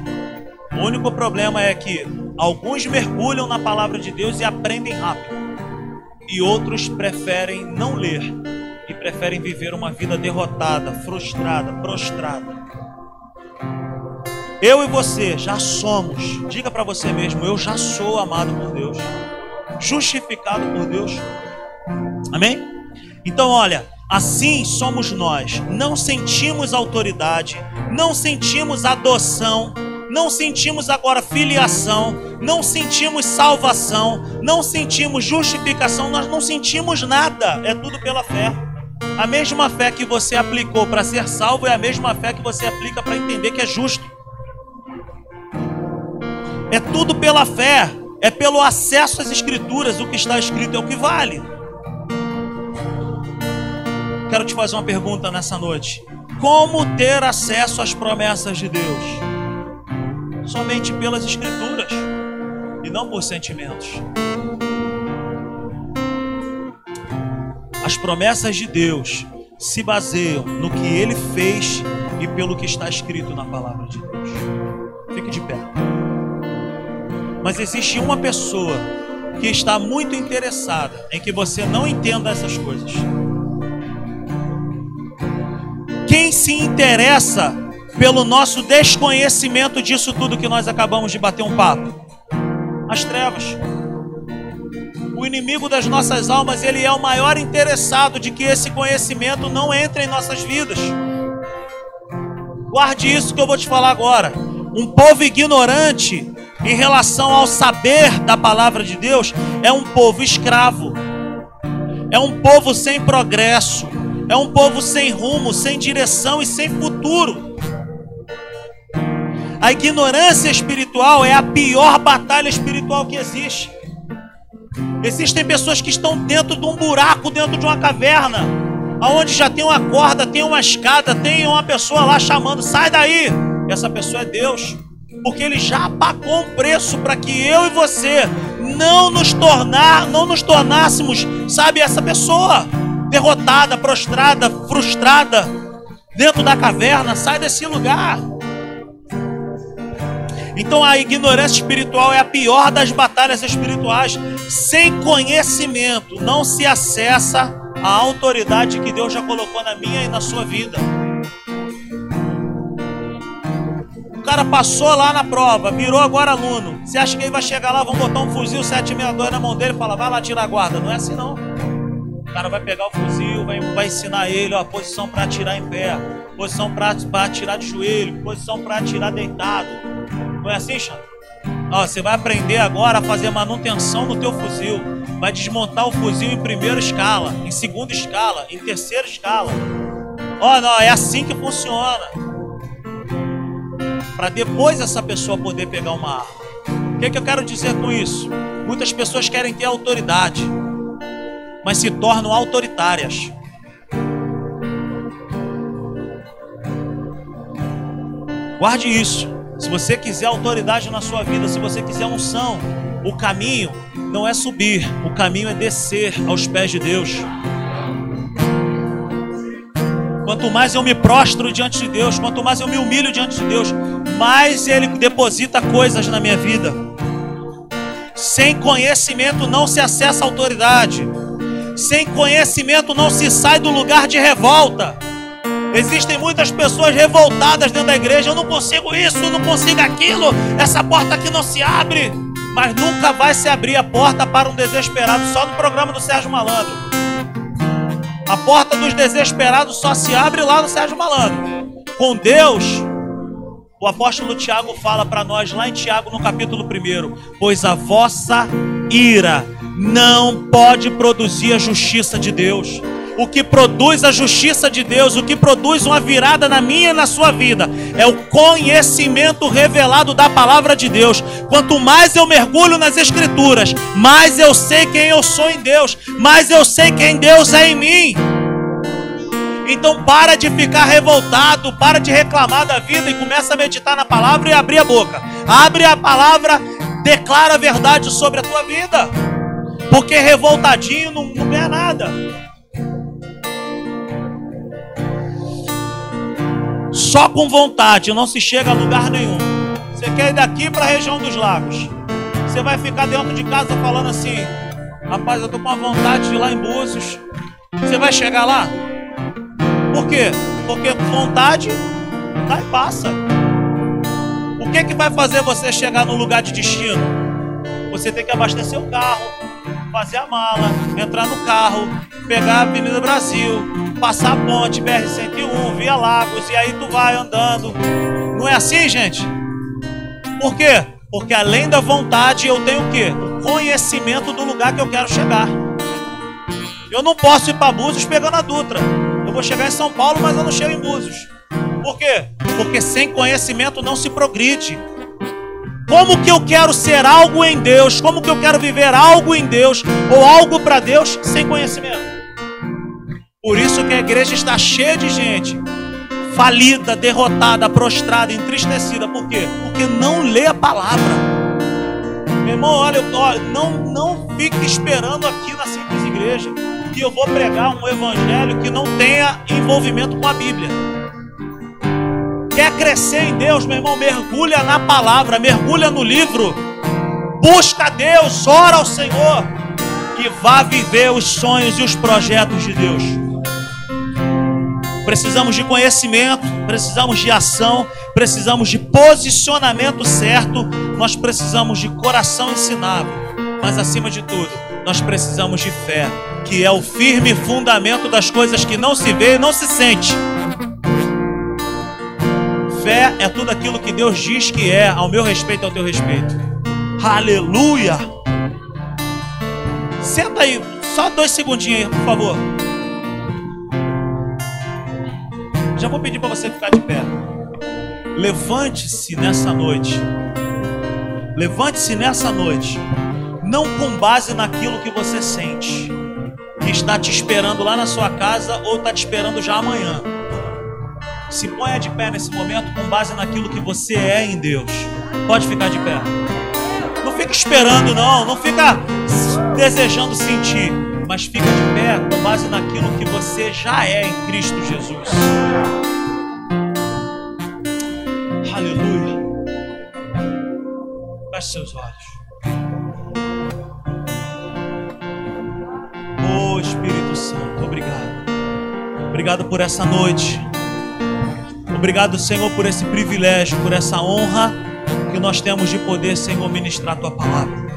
O único problema é que alguns mergulham na palavra de Deus e aprendem rápido, e outros preferem não ler e preferem viver uma vida derrotada, frustrada, prostrada. Eu e você já somos, diga para você mesmo, eu já sou amado por Deus, justificado por Deus. Amém? Então olha, assim somos nós, não sentimos autoridade, não sentimos adoção, não sentimos agora filiação, não sentimos salvação, não sentimos justificação, nós não sentimos nada, é tudo pela fé. A mesma fé que você aplicou para ser salvo é a mesma fé que você aplica para entender que é justo. É tudo pela fé, é pelo acesso às escrituras, o que está escrito é o que vale. Quero te fazer uma pergunta nessa noite. Como ter acesso às promessas de Deus? Somente pelas escrituras e não por sentimentos. As promessas de Deus se baseiam no que Ele fez e pelo que está escrito na palavra de Deus. Fique de pé. Mas existe uma pessoa que está muito interessada em que você não entenda essas coisas. Quem se interessa pelo nosso desconhecimento disso tudo que nós acabamos de bater um papo? As trevas. O inimigo das nossas almas, ele é o maior interessado de que esse conhecimento não entre em nossas vidas. Guarde isso que eu vou te falar agora. Um povo ignorante em relação ao saber da palavra de Deus é um povo escravo. É um povo sem progresso. É um povo sem rumo, sem direção e sem futuro. A ignorância espiritual é a pior batalha espiritual que existe. Existem pessoas que estão dentro de um buraco, dentro de uma caverna, aonde já tem uma corda, tem uma escada, tem uma pessoa lá chamando, sai daí. Essa pessoa é Deus, porque Ele já pagou um preço para que eu e você não nos tornar, não nos tornássemos, sabe, essa pessoa derrotada, prostrada, frustrada, dentro da caverna. Sai desse lugar. Então a ignorância espiritual é a pior das batalhas espirituais. Sem conhecimento não se acessa a autoridade que Deus já colocou na minha e na sua vida. O cara passou lá na prova, virou agora aluno. Você acha que ele vai chegar lá, vão botar um fuzil sete sessenta e dois na mão dele e falar, vai lá tirar a guarda? Não é assim não. O cara vai pegar o fuzil, vai, vai ensinar ele, ó, posição para atirar em pé, posição para atirar de joelho, posição para atirar deitado. Não é assim, Xan? Ó, você vai aprender agora a fazer manutenção no teu fuzil. Vai desmontar o fuzil em primeira escala, em segunda escala, em terceira escala. Ó, não, é assim que funciona. Para depois essa pessoa poder pegar uma arma. O que, que eu quero dizer com isso? Muitas pessoas querem ter autoridade, mas se tornam autoritárias. Guarde isso. Se você quiser autoridade na sua vida, se você quiser unção, o caminho não é subir, o caminho é descer aos pés de Deus. Quanto mais eu me prostro diante de Deus, quanto mais eu me humilho diante de Deus, mais Ele deposita coisas na minha vida. Sem conhecimento não se acessa a autoridade. Sem conhecimento não se sai do lugar de revolta. Existem muitas pessoas revoltadas dentro da igreja. Eu não consigo isso, eu não consigo aquilo. Essa porta aqui não se abre. Mas nunca vai se abrir a porta para um desesperado. Só no programa do Sérgio Malandro. A porta dos desesperados só se abre lá no Sérgio Malandro. Com Deus, o apóstolo Tiago fala para nós lá em Tiago no capítulo um. Pois a vossa ira não pode produzir a justiça de Deus. O que produz a justiça de Deus, o que produz uma virada na minha e na sua vida, é o conhecimento revelado da palavra de Deus. Quanto mais eu mergulho nas Escrituras, mais eu sei quem eu sou em Deus, mais eu sei quem Deus é em mim. Então para de ficar revoltado, para de reclamar da vida e começa a meditar na palavra e abrir a boca. Abre a palavra, declara a verdade sobre a tua vida, porque revoltadinho não, não é nada. Só com vontade não se chega a lugar nenhum. Você quer ir daqui para a região dos lagos? Você vai ficar dentro de casa falando assim: rapaz, eu tô com a vontade de ir lá em Búzios. Você vai chegar lá? Por quê? Porque vontade cai e passa. O que que vai fazer você chegar no lugar de destino? Você tem que abastecer o carro, fazer a mala, entrar no carro, pegar a Avenida Brasil, passar a ponte, B R cento e um, Via Lagos, e aí tu vai andando. Não é assim, gente? Por quê? Porque além da vontade, eu tenho o quê? O conhecimento do lugar que eu quero chegar. Eu não posso ir para Búzios pegando a Dutra. Eu vou chegar em São Paulo, mas eu não chego em Búzios. Por quê? Porque sem conhecimento não se progride. Como que eu quero ser algo em Deus? Como que eu quero viver algo em Deus? Ou algo para Deus sem conhecimento? Por isso que a igreja está cheia de gente falida, derrotada, prostrada, entristecida. Por quê? Porque não lê a palavra. Meu irmão, olha, olha não, não fique esperando aqui na Simples Igreja que eu vou pregar um evangelho que não tenha envolvimento com a Bíblia. Quer crescer em Deus, meu irmão? Mergulha na palavra, mergulha no livro. Busca Deus, ora ao Senhor e vá viver os sonhos e os projetos de Deus. Precisamos de conhecimento, precisamos de ação, precisamos de posicionamento certo, nós precisamos de coração ensinável, mas acima de tudo, nós precisamos de fé, que é o firme fundamento das coisas que não se vê e não se sente. Fé é tudo aquilo que Deus diz que é, ao meu respeito e ao teu respeito. Aleluia! Senta aí, só dois segundinhos aí, por favor. Já vou pedir para você ficar de pé. Levante-se nessa noite. Levante-se nessa noite. Não com base naquilo que você sente, que está te esperando lá na sua casa ou está te esperando já amanhã. Se ponha de pé nesse momento com base naquilo que você é em Deus. Pode ficar de pé. Não fica esperando não, não fica desejando sentir, mas fica de pé com base naquilo que você já é em Cristo Jesus. Aleluia. Feche seus olhos. Oh Espírito Santo, obrigado. Obrigado por essa noite. Obrigado, Senhor, por esse privilégio, por essa honra que nós temos de poder, Senhor, ministrar a Tua palavra.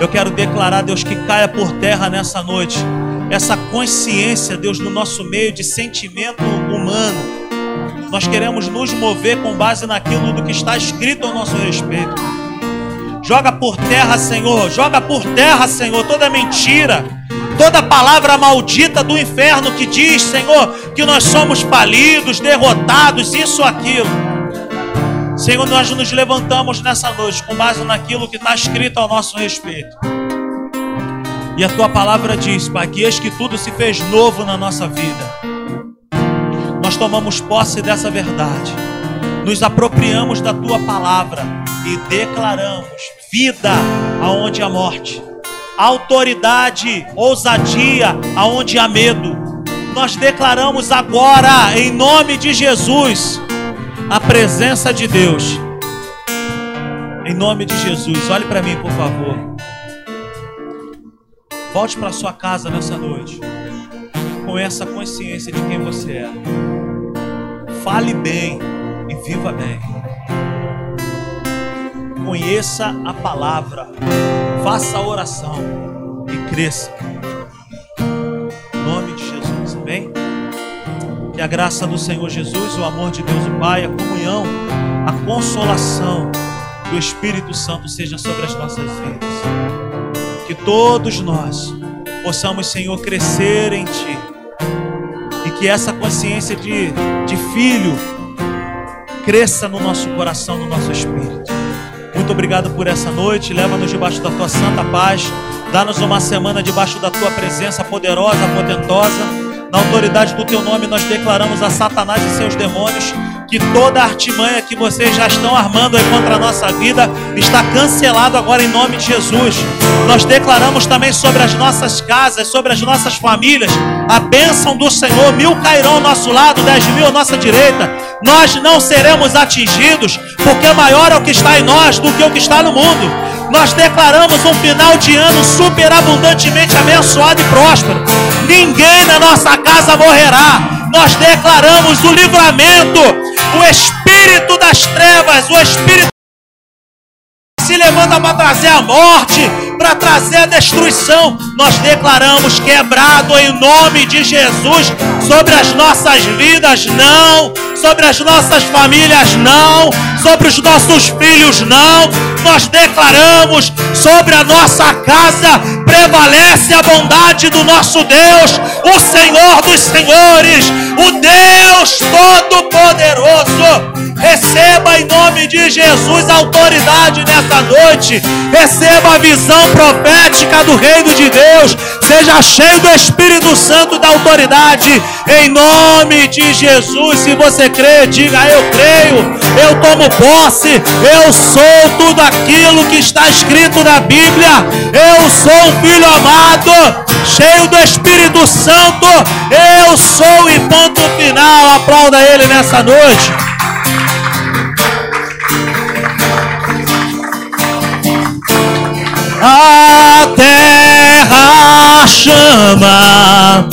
Eu quero declarar, Deus, que caia por terra nessa noite essa consciência, Deus, no nosso meio de sentimento humano. Nós queremos nos mover com base naquilo do que está escrito ao nosso respeito. Joga por terra, Senhor, joga por terra, Senhor, toda mentira, toda palavra maldita do inferno que diz, Senhor, que nós somos falidos, derrotados, isso ou aquilo. Senhor, nós nos levantamos nessa noite com base naquilo que está escrito ao nosso respeito. E a Tua palavra diz, Pai, que eis que tudo se fez novo na nossa vida. Nós tomamos posse dessa verdade. Nos apropriamos da Tua palavra e declaramos vida aonde há morte, autoridade, ousadia aonde há medo, nós declaramos agora, em nome de Jesus, a presença de Deus. Em nome de Jesus, olhe para mim, por favor. Volte para sua casa nessa noite com essa consciência de quem você é. Fale bem e viva bem. Conheça a palavra, faça a oração e cresça. Em nome de Jesus, amém? Que a graça do Senhor Jesus, o amor de Deus o Pai, a comunhão, a consolação do Espírito Santo seja sobre as nossas vidas. Que todos nós possamos, Senhor, crescer em Ti. E que essa consciência de, de filho cresça no nosso coração, no nosso espírito. Muito obrigado por essa noite. Leva-nos debaixo da Tua santa paz. Dá-nos uma semana debaixo da Tua presença poderosa, potentosa. Na autoridade do Teu nome, nós declaramos a Satanás e seus demônios que toda artimanha que vocês já estão armando aí contra a nossa vida está cancelado agora em nome de Jesus. Nós declaramos também sobre as nossas casas, sobre as nossas famílias, a bênção do Senhor. Mil cairão ao nosso lado, dez mil à nossa direita. Nós não seremos atingidos, porque maior é o que está em nós do que o que está no mundo. Nós declaramos um final de ano superabundantemente abençoado e próspero. Ninguém na nossa casa morrerá. Nós declaramos o livramento, o espírito das trevas, o espírito que se levanta para trazer a morte, para trazer a destruição. Nós declaramos quebrado em nome de Jesus sobre as nossas vidas, não. Sobre as nossas famílias, não. Sobre os nossos filhos, não. Nós declaramos sobre a nossa casa, prevalece a bondade do nosso Deus, o Senhor dos senhores, o Deus Todo-Poderoso. Receba em nome de Jesus a autoridade nessa noite. Receba a visão profética do reino de Deus. Seja cheio do Espírito Santo e da autoridade em nome de Jesus. Se você crê, diga: eu creio, eu tomo posse, eu sou tudo aquilo que está escrito na Bíblia. Eu sou um filho amado, cheio do Espírito Santo. Eu sou, e ponto final. Aplauda Ele nessa noite. A terra chama,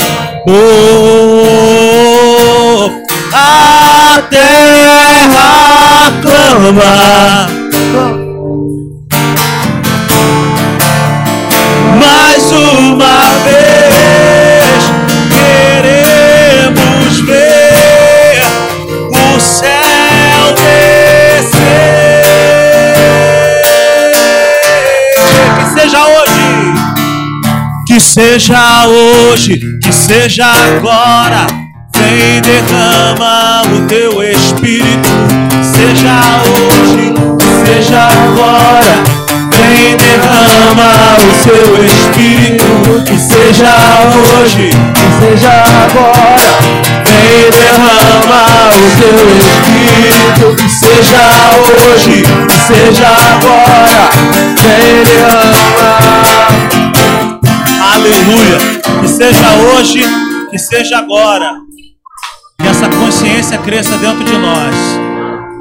oh, a terra clama, mais uma vez queremos ver o céu. Que seja hoje, que seja agora, vem e derrama o teu Espírito. Seja hoje, que seja agora, vem e derrama o teu Espírito. Que seja hoje, que seja agora, vem e derrama o teu Espírito. Que seja hoje, que seja agora, vem e derrama. Aleluia, que seja hoje, que seja agora, que essa consciência cresça dentro de nós.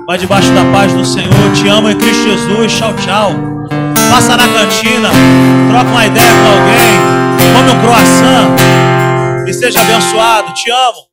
Vai debaixo da paz do Senhor, te amo em Cristo Jesus, tchau, tchau. Passa na cantina, troca uma ideia com alguém, come um croissant e seja abençoado, te amo.